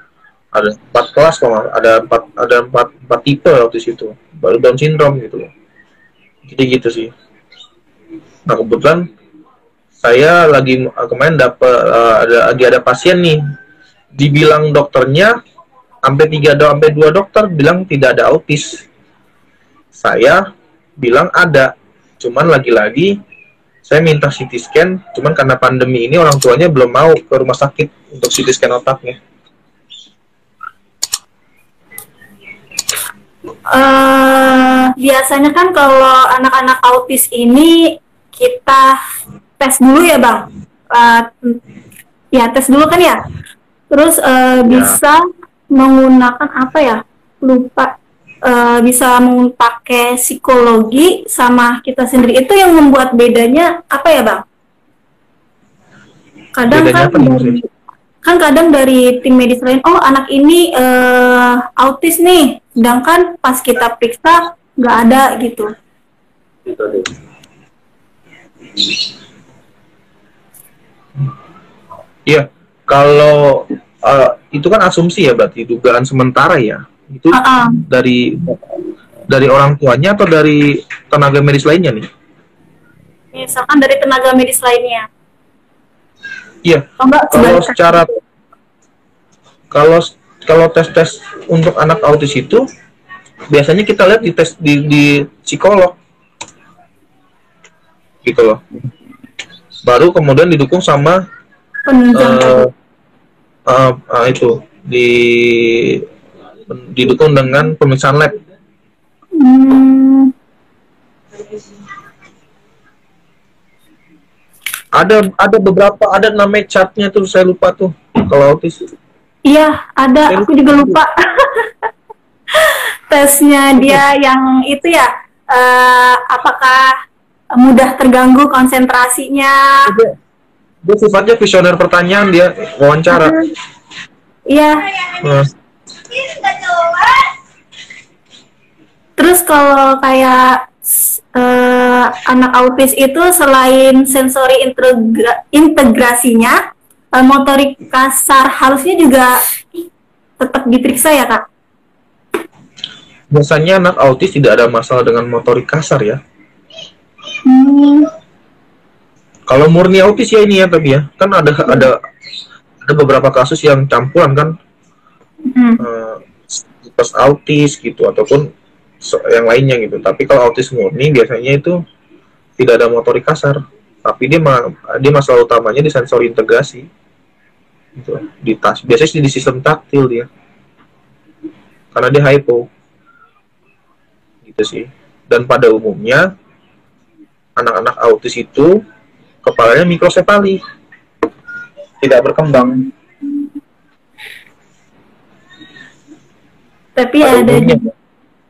ada empat kelas kok, ada empat ada empat empat tipe autis itu, baru Down syndrome gitu. Jadi gitu sih. Nah kebetulan saya lagi kemarin dapat uh, ada lagi ada pasien nih, dibilang dokternya sampai tiga sampai dua dokter bilang tidak ada autis. Saya bilang ada, cuman lagi-lagi saya minta C T scan, cuman karena pandemi ini orang tuanya belum mau ke rumah sakit untuk C T scan otaknya. Uh, biasanya kan kalau anak-anak autis ini kita tes dulu ya bang, uh, ya tes dulu kan ya. Terus uh, bisa ya. menggunakan apa ya? Lupa. Uh, bisa memakai psikologi sama kita sendiri, itu yang membuat bedanya apa ya bang? Kadang bedanya kan dari, kan kadang dari tim medis lain, oh anak ini uh, autis nih, sedangkan pas kita periksa nggak ada gitu. Iya, kalau uh, itu kan asumsi ya, berarti dugaan sementara ya. Itu uh-uh. dari dari orang tuanya atau dari tenaga medis lainnya nih? Misalkan dari tenaga medis lainnya. Iya. Oh, enggak, kalau secara kalau kalau tes-tes untuk anak autis itu biasanya kita lihat di tes di, di psikolog gitu loh. Baru kemudian didukung sama penunjang uh, uh, uh, itu di didukung dengan pemeriksaan lab. Hmm. Ada ada beberapa, ada namanya chartnya tuh, saya lupa tuh kalau autis. Iya, ada, saya aku lupa juga lupa. Tesnya dia yang itu ya, uh, apakah mudah terganggu konsentrasinya? Dia, dia sifatnya kuesioner pertanyaan, dia wawancara. Hmm. Iya. Nah. Terus kalau kayak uh, anak autis itu selain sensori integra integrasinya, uh, motorik kasar halusnya juga tetap diperiksa ya, Kak? Biasanya anak autis tidak ada masalah dengan motorik kasar ya. Hmm. Kalau murni autis ya ini ya, tapi ya kan ada ada ada beberapa kasus yang campuran kan. Hmm. Uh, pas autis gitu ataupun yang lainnya gitu, tapi kalau autis murni biasanya itu tidak ada motorik kasar, tapi dia ma dia masalah utamanya di sensori integrasi gitu. Di tas biasanya di sistem taktil dia, karena dia hypo gitu sih. Dan pada umumnya anak-anak autis itu kepalanya mikrosefali, tidak berkembang. Tapi ada juga,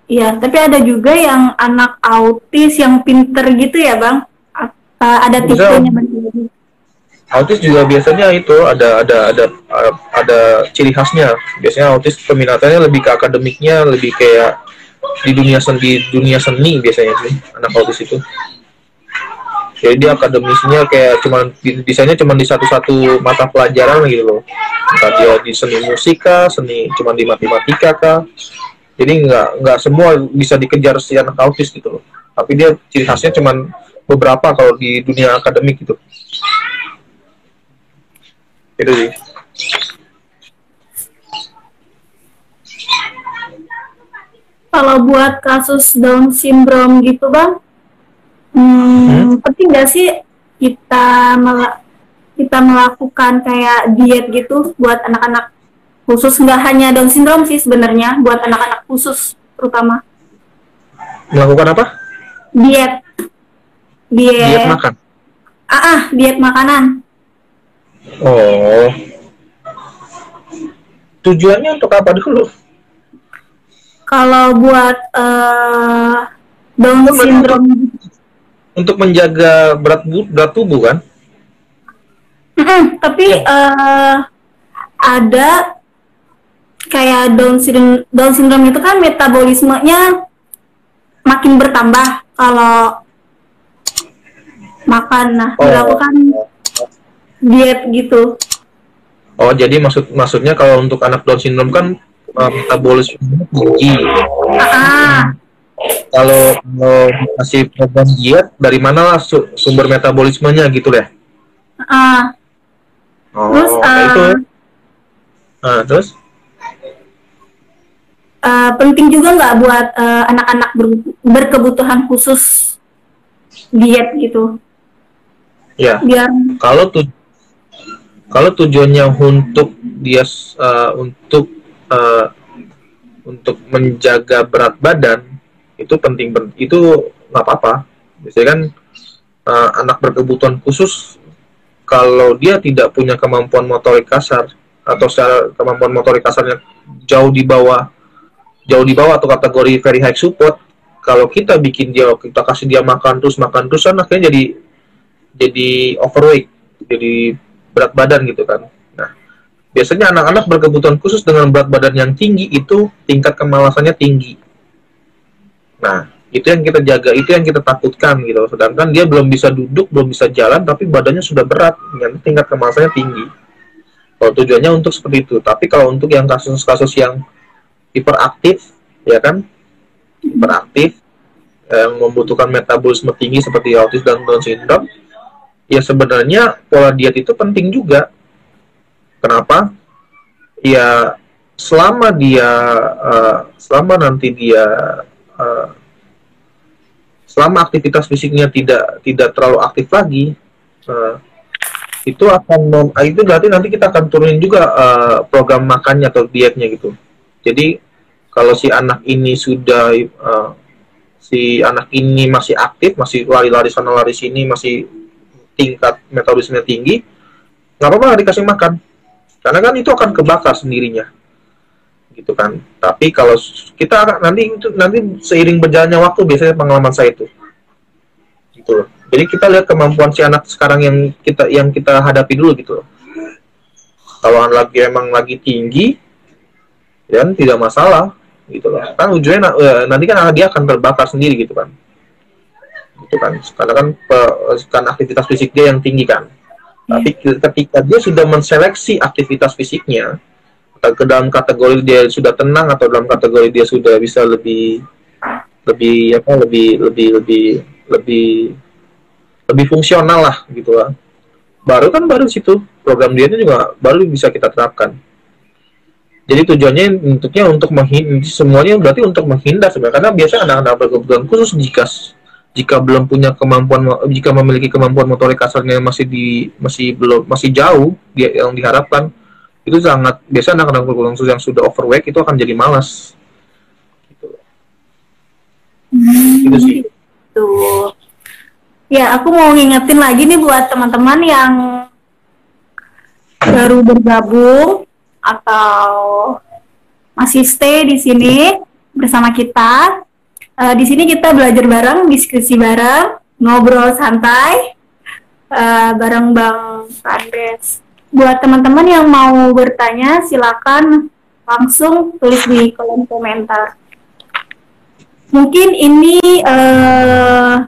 ya, tapi ada juga yang anak autis yang pinter gitu ya, Bang. Uh, ada tipenya. Autis juga biasanya itu ada ada ada ada ciri khasnya. Biasanya autis peminatannya lebih ke akademiknya, lebih kayak di dunia seni, dunia seni biasanya sih anak autis itu. Jadi dia akademisnya kayak cuman desainnya cuman di satu-satu mata pelajaran gitu loh. Entah dia di seni musik kah, seni cuman di matematika kah. Jadi nggak nggak semua bisa dikejar si anak autis gitu loh. Tapi dia ciri khasnya cuman beberapa kalau di dunia akademik gitu. Itu sih. Kalau buat kasus Down syndrome gitu, Bang, hmm, hmm? penting nggak sih kita mel kita melakukan kayak diet gitu buat anak-anak khusus? Nggak hanya Down syndrome sih sebenarnya, buat anak-anak khusus terutama. Melakukan apa? Diet. Diet, diet makan? Ah, ah, diet makanan. Oh. Tujuannya untuk apa dulu? Kalau buat uh, Down syndrome. Untuk menjaga berat, berat tubuh kan? Mm-hmm, tapi ya. uh, ada... Kayak Down syndrome, Down syndrome itu kan metabolismenya makin bertambah kalau makan, nah oh. melakukan diet gitu. Oh, jadi maksud maksudnya kalau untuk anak Down syndrome kan uh, metabolismenya tinggi. Ah. Kalau uh, kasih program diet, dari mana lah su sumber metabolismenya gitu deh? Ah. Oh, terus uh, itu. Uh, terus? Uh, penting juga nggak buat anak-anak uh, ber berkebutuhan khusus diet gitu? Ya. Biar... Kalau tu kalau tujuannya untuk dia uh, untuk uh, untuk menjaga berat badan itu penting, itu nggak apa-apa. Biasanya kan uh, anak berkebutuhan khusus kalau dia tidak punya kemampuan motorik kasar atau secara kemampuan motorik kasarnya jauh di bawah. Jauh di bawah atau kategori very high support, kalau kita bikin dia, kita kasih dia makan terus makan terus, anaknya jadi jadi overweight, jadi berat badan gitu kan. Nah, biasanya anak-anak berkebutuhan khusus dengan berat badan yang tinggi itu tingkat kemalasannya tinggi. Nah, itu yang kita jaga, itu yang kita takutkan gitu. Sedangkan dia belum bisa duduk, belum bisa jalan, tapi badannya sudah berat, yang tingkat kemalasannya tinggi. Kalau tujuannya untuk seperti itu, tapi kalau untuk yang kasus-kasus yang hiperaktif, ya kan, hiperaktif yang membutuhkan metabolisme tinggi seperti autis dan Down syndrome, ya sebenarnya pola diet itu penting juga. Kenapa? Ya selama dia, uh, selama nanti dia, uh, selama aktivitas fisiknya tidak tidak terlalu aktif lagi, uh, itu akan itu berarti nanti kita akan turunin juga uh, program makannya atau dietnya gitu. Jadi kalau si anak ini sudah uh, si anak ini masih aktif, masih lari-lari sana lari sini, masih tingkat metabolisme tinggi, nggak apa-apa dikasih makan, karena kan itu akan kebakar sendirinya gitu kan. Tapi kalau kita nanti itu nanti seiring berjalannya waktu, biasanya pengalaman saya itu gitu loh. Jadi kita lihat kemampuan si anak sekarang yang kita yang kita hadapi dulu gitu loh. Kalau anak lagi emang lagi tinggi dan tidak masalah gitu loh, kan ujungnya nanti kan dia akan terbakar sendiri gitu kan, gitu kan, karena kan, kan aktivitas fisik dia yang tinggi kan. Tapi ketika dia sudah menseleksi aktivitas fisiknya, ke dalam kategori dia sudah tenang atau dalam kategori dia sudah bisa lebih lebih apa lebih lebih lebih lebih lebih fungsional lah gitu lah. Baru kan baru situ program dietnya juga baru bisa kita terapkan. Jadi tujuannya untuknya untuk menghindar, semuanya berarti untuk menghindar sebenarnya, karena biasanya anak-anak berkebutuhan khusus jika jika belum punya kemampuan, jika memiliki kemampuan motorik kasarnya yang masih di masih belum masih jauh dia yang diharapkan, itu sangat biasa anak-anak berkebutuhan khusus yang sudah overweight itu akan jadi malas. Gitu. Hmm, itu sih. Itu. Ya, aku mau ngingetin lagi nih buat teman-teman yang baru bergabung atau masih stay di sini bersama kita. Uh, di sini kita belajar bareng, diskusi bareng, ngobrol santai uh, bareng Bang Frandes. Buat teman-teman yang mau bertanya, silakan langsung tulis di kolom komentar. Mungkin ini uh,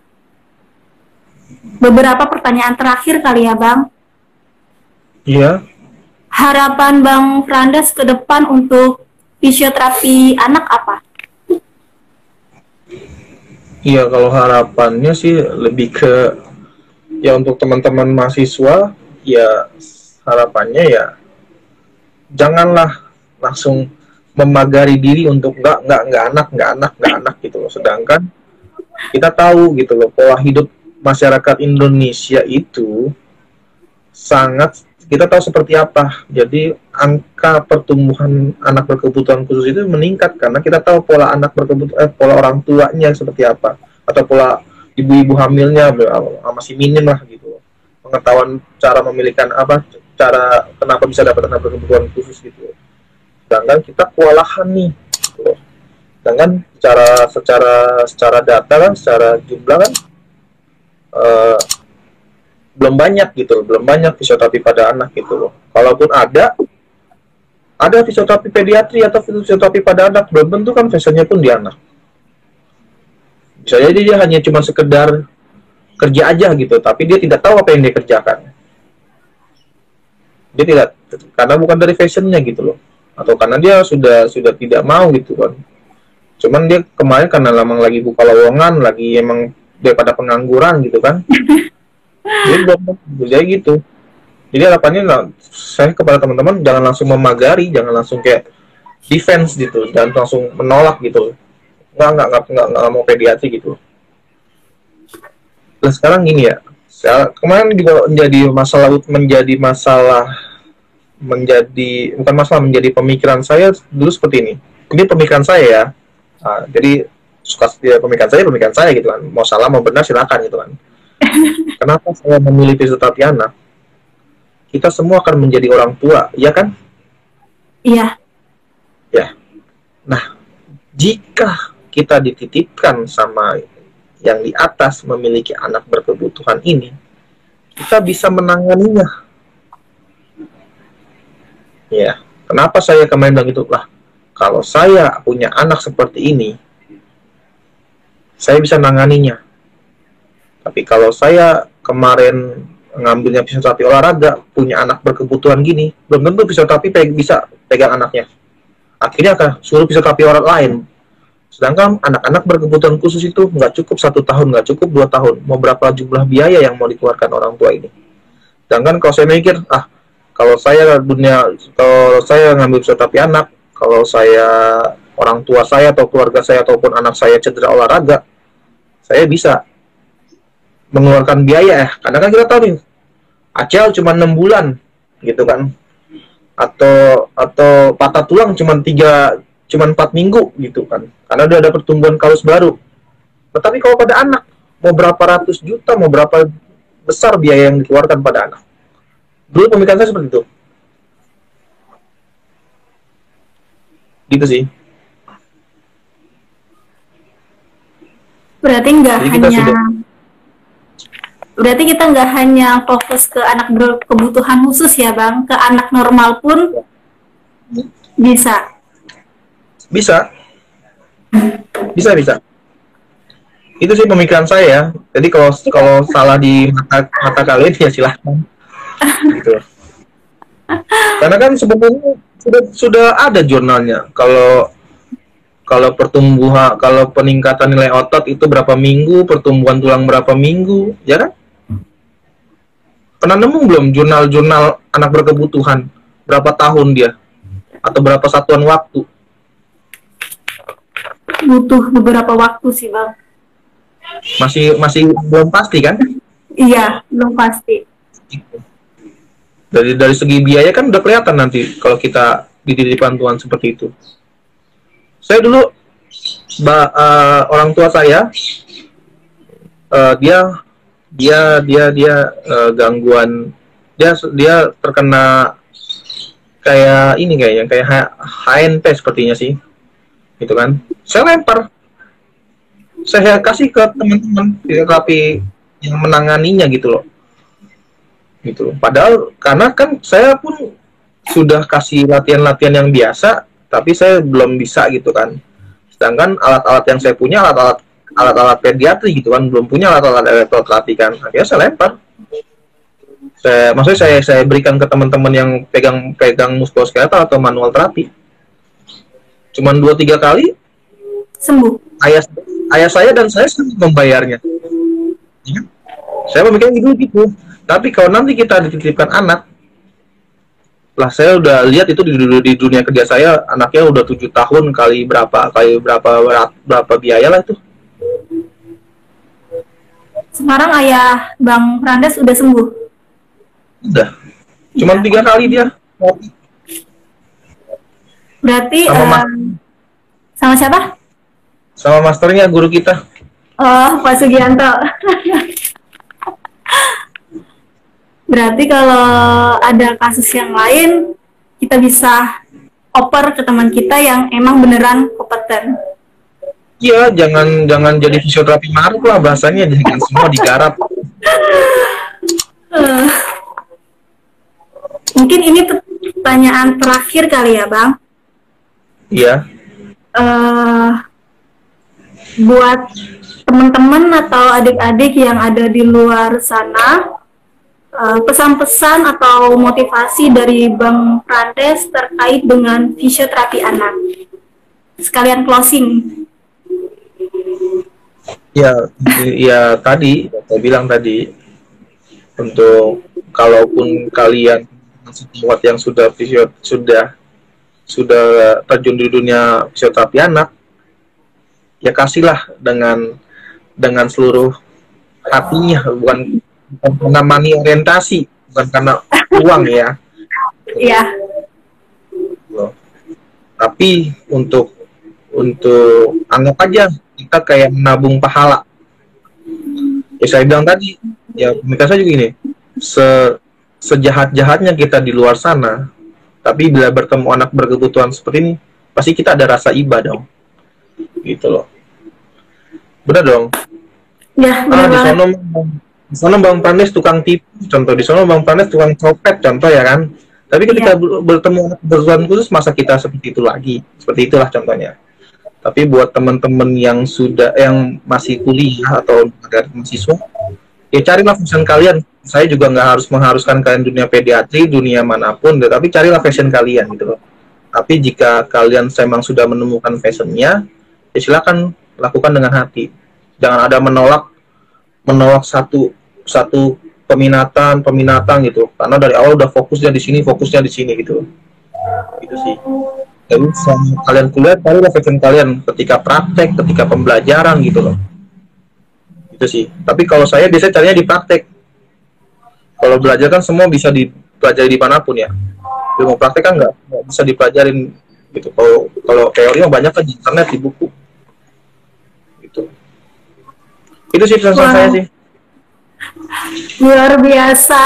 beberapa pertanyaan terakhir kali ya, Bang. Iya. Harapan Bang Frandes ke depan untuk fisioterapi anak apa? Iya, kalau harapannya sih lebih ke ya untuk teman-teman mahasiswa, ya harapannya ya janganlah langsung memagari diri untuk nggak nggak nggak anak nggak anak nggak anak gitu loh. Sedangkan kita tahu gitu loh, pola hidup masyarakat Indonesia itu sangat, kita tahu seperti apa. Jadi angka pertumbuhan anak berkebutuhan khusus itu meningkat karena kita tahu pola anak berkebutuhan eh, pola orang tuanya seperti apa, atau pola ibu-ibu hamilnya masih minim lah gitu. Pengetahuan cara memilihkan apa, cara kenapa bisa dapat anak berkebutuhan khusus gitu. Sedangkan kita kewalahan nih. Gitu. Sedangkan secara secara secara data kan, secara jumlah kan uh, belum banyak gitu loh, belum banyak fisioterapi pada anak gitu loh. Kalaupun ada, ada fisioterapi pediatri atau fisioterapi pada anak, belum tentu kan fisioterapinya pun di anak. Bisa jadi dia hanya cuma sekedar kerja aja gitu, tapi dia tidak tahu apa yang dia kerjakan. Dia tidak, karena bukan dari fashionnya gitu loh, atau karena dia sudah sudah tidak mau gitu kan. Cuman dia kemarin karena emang lagi buka lowongan, lagi emang daripada pengangguran gitu kan. Jadi, jadi gitu. Jadi harapannya nah, saya kepada teman-teman jangan langsung memagari, jangan langsung kayak defense gitu, dan langsung menolak gitu. Nggak nggak nggak nggak, nggak mau pediatri gitu. Nah sekarang gini ya, saya, kemarin juga menjadi masalah menjadi masalah menjadi bukan masalah menjadi pemikiran saya dulu seperti ini. Ini pemikiran saya ya. Nah, jadi suka ya, pemikiran saya pemikiran saya gitu kan. Mau salah mau benar silakan gitu kan. Kenapa saya memilih fisioterapi anak? Kita semua akan menjadi orang tua, ya kan? Iya. Ya. Nah, jika kita dititipkan sama yang di atas memiliki anak berkebutuhan ini, kita bisa menanganinya. Ya. Kenapa saya kemarin bilang gitu? Lah, kalau saya punya anak seperti ini, saya bisa menanganinya. Tapi kalau saya kemarin ngambilnya fisioterapi olahraga, punya anak berkebutuhan gini, belum tentu fisioterapi pe bisa pegang anaknya. Akhirnya akan suruh fisioterapi orang lain. Sedangkan anak-anak berkebutuhan khusus itu nggak cukup satu tahun, nggak cukup dua tahun. Mau berapa jumlah biaya yang mau dikeluarkan orang tua ini? Sedangkan kalau saya mikir, ah kalau saya dunia, kalau saya ngambil fisioterapi anak, kalau saya orang tua saya atau keluarga saya ataupun anak saya cedera olahraga, saya bisa mengeluarkan biaya ya, karena kan kita tahu nih acl cuma enam bulan gitu kan, atau atau patah tulang cuma tiga cuma empat minggu gitu kan, karena udah ada pertumbuhan kalus baru. Tetapi kalau pada anak, mau berapa ratus juta, mau berapa besar biaya yang dikeluarkan pada anak. Dulu pemikiran saya seperti itu. Gitu sih. Berarti nggak hanya sudah. Berarti kita nggak hanya fokus ke anak berkebutuhan khusus ya Bang, ke anak normal pun bisa. Bisa, bisa, bisa. Itu sih pemikiran saya ya. Jadi kalau kalau salah di mata, mata kalian ya silahkan. Gitu. Karena kan sebetulnya sudah sudah ada jurnalnya. Kalau kalau pertumbuhan, kalau peningkatan nilai otot itu berapa minggu, pertumbuhan tulang berapa minggu, ya kan? Pernah nemu belum jurnal-jurnal anak berkebutuhan berapa tahun dia atau berapa satuan waktu? Butuh beberapa waktu sih Bang, masih masih belum pasti kan. Iya, belum pasti. Dari dari segi biaya kan udah kelihatan nanti kalau kita dididik bantuan seperti itu. Saya dulu bah, uh, orang tua saya uh, dia dia dia dia uh, gangguan dia dia terkena kayak ini kayaknya kayak H N P sepertinya sih gitu kan. Saya lempar, saya kasih ke teman-teman terapi yang menanganinya gitu loh, gitu. Padahal karena kan saya pun sudah kasih latihan-latihan yang biasa, tapi saya belum bisa gitu kan. Sedangkan alat-alat yang saya punya, alat-alat alat-alat pediatri gitu kan, belum punya alat-alat elektroterapi kan. Akhirnya saya lempar. Saya, maksudnya saya saya berikan ke teman-teman yang pegang-pegang muskuloskeletal atau manual terapi. Cuman dua tiga kali sembuh. Ayah ayah saya dan saya membayarnya. Ya. Saya memikirkan gitu gitu. Tapi kalau nanti kita dititipkan anak, lah saya udah lihat itu di, di dunia kerja saya anaknya udah tujuh tahun kali berapa kali berapa berat, berapa biaya lah itu. Sekarang ayah Bang Frandes udah sembuh. Udah. Cuman ya. Tiga kali dia. Berarti sama, um, sama siapa? Sama masternya, guru kita. Oh, Pak Sugianto. Berarti kalau ada kasus yang lain, kita bisa oper ke teman kita yang emang beneran kompeten. Iya, jangan jangan jadi fisioterapi maruk lah bahasanya, jangan semua digarap. Uh, mungkin ini pertanyaan terakhir kali ya, Bang. Iya. Uh, buat teman-teman atau adik-adik yang ada di luar sana, pesan-pesan uh, atau motivasi dari Bang Frandes terkait dengan fisioterapi anak. Sekalian closing. Ya, ya tadi saya bilang tadi, untuk kalaupun kalian buat yang sudah fisio, sudah sudah terjun di dunia fisioterapi anak, ya kasihlah dengan dengan seluruh hatinya, bukan, bukan karena money orientasi, bukan karena uang ya. Iya. Tapi untuk untuk anggap aja kita kayak menabung pahala. Ya saya bilang tadi, ya pemikiran saya juga gini, se, sejahat-jahatnya kita di luar sana, tapi bila bertemu anak berkebutuhan seperti ini, pasti kita ada rasa iba dong. Gitu loh. Benar dong? Ya, benar. Ah, di sono, di sono Bang Frandes tukang tipu, contoh. Di sono Bang Frandes tukang copet, contoh ya kan? Tapi ketika ya. bertemu anak berkebutuhan khusus, masa kita seperti itu lagi? Seperti itulah contohnya. Tapi buat teman-teman yang sudah, yang masih kuliah atau mahasiswa, ya carilah fashion kalian. Saya juga nggak harus mengharuskan kalian dunia pediatri, dunia manapun, tetapi carilah fashion kalian gitu loh. Tapi jika kalian memang sudah menemukan fashionnya, ya silakan lakukan dengan hati. Jangan ada menolak menolak satu satu peminatan peminatan gitu, karena dari awal udah fokusnya di sini, fokusnya di sini gitu. Gitu sih. Jadi kalian kuliah, carilah fashion kalian ketika praktek, ketika pembelajaran gitu loh. Sih. Tapi kalau saya biasanya caranya di praktek. Kalau belajar kan semua bisa dipelajari dimanapun ya. Ilmu praktek kan nggak bisa dipelajarin gitu. Kalau kalau teori mah banyak kan di internet, di buku. Gitu. Itu sih pesan wow. saya sih. Luar biasa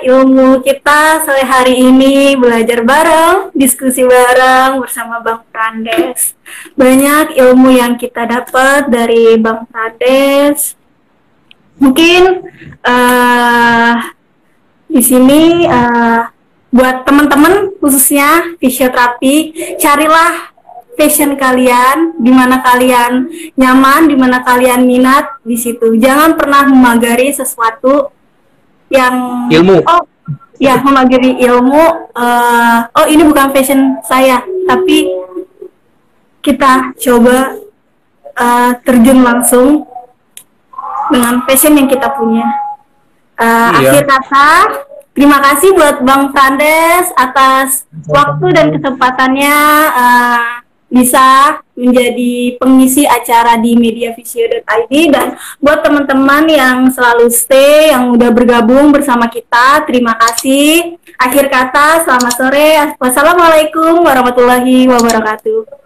ilmu kita sore hari ini, belajar bareng, diskusi bareng bersama Bang Frandes. Banyak ilmu yang kita dapat dari Bang Frandes. Mungkin uh, di sini uh, buat teman-teman khususnya fisioterapi, carilah passion kalian, di mana kalian nyaman, di mana kalian minat di situ. Jangan pernah memagari sesuatu yang ilmu. Oh, ya memagari ilmu. Uh, oh, ini bukan passion saya, tapi kita coba uh, terjun langsung dengan passion yang kita punya. Uh, iya. Akhir kata, terima kasih buat Bang Frandes atas waktu dan kesempatannya. Uh, bisa menjadi pengisi acara di mediafisio dot i d, dan buat teman-teman yang selalu stay, yang udah bergabung bersama kita, terima kasih. Akhir kata, selamat sore. Wassalamualaikum warahmatullahi wabarakatuh.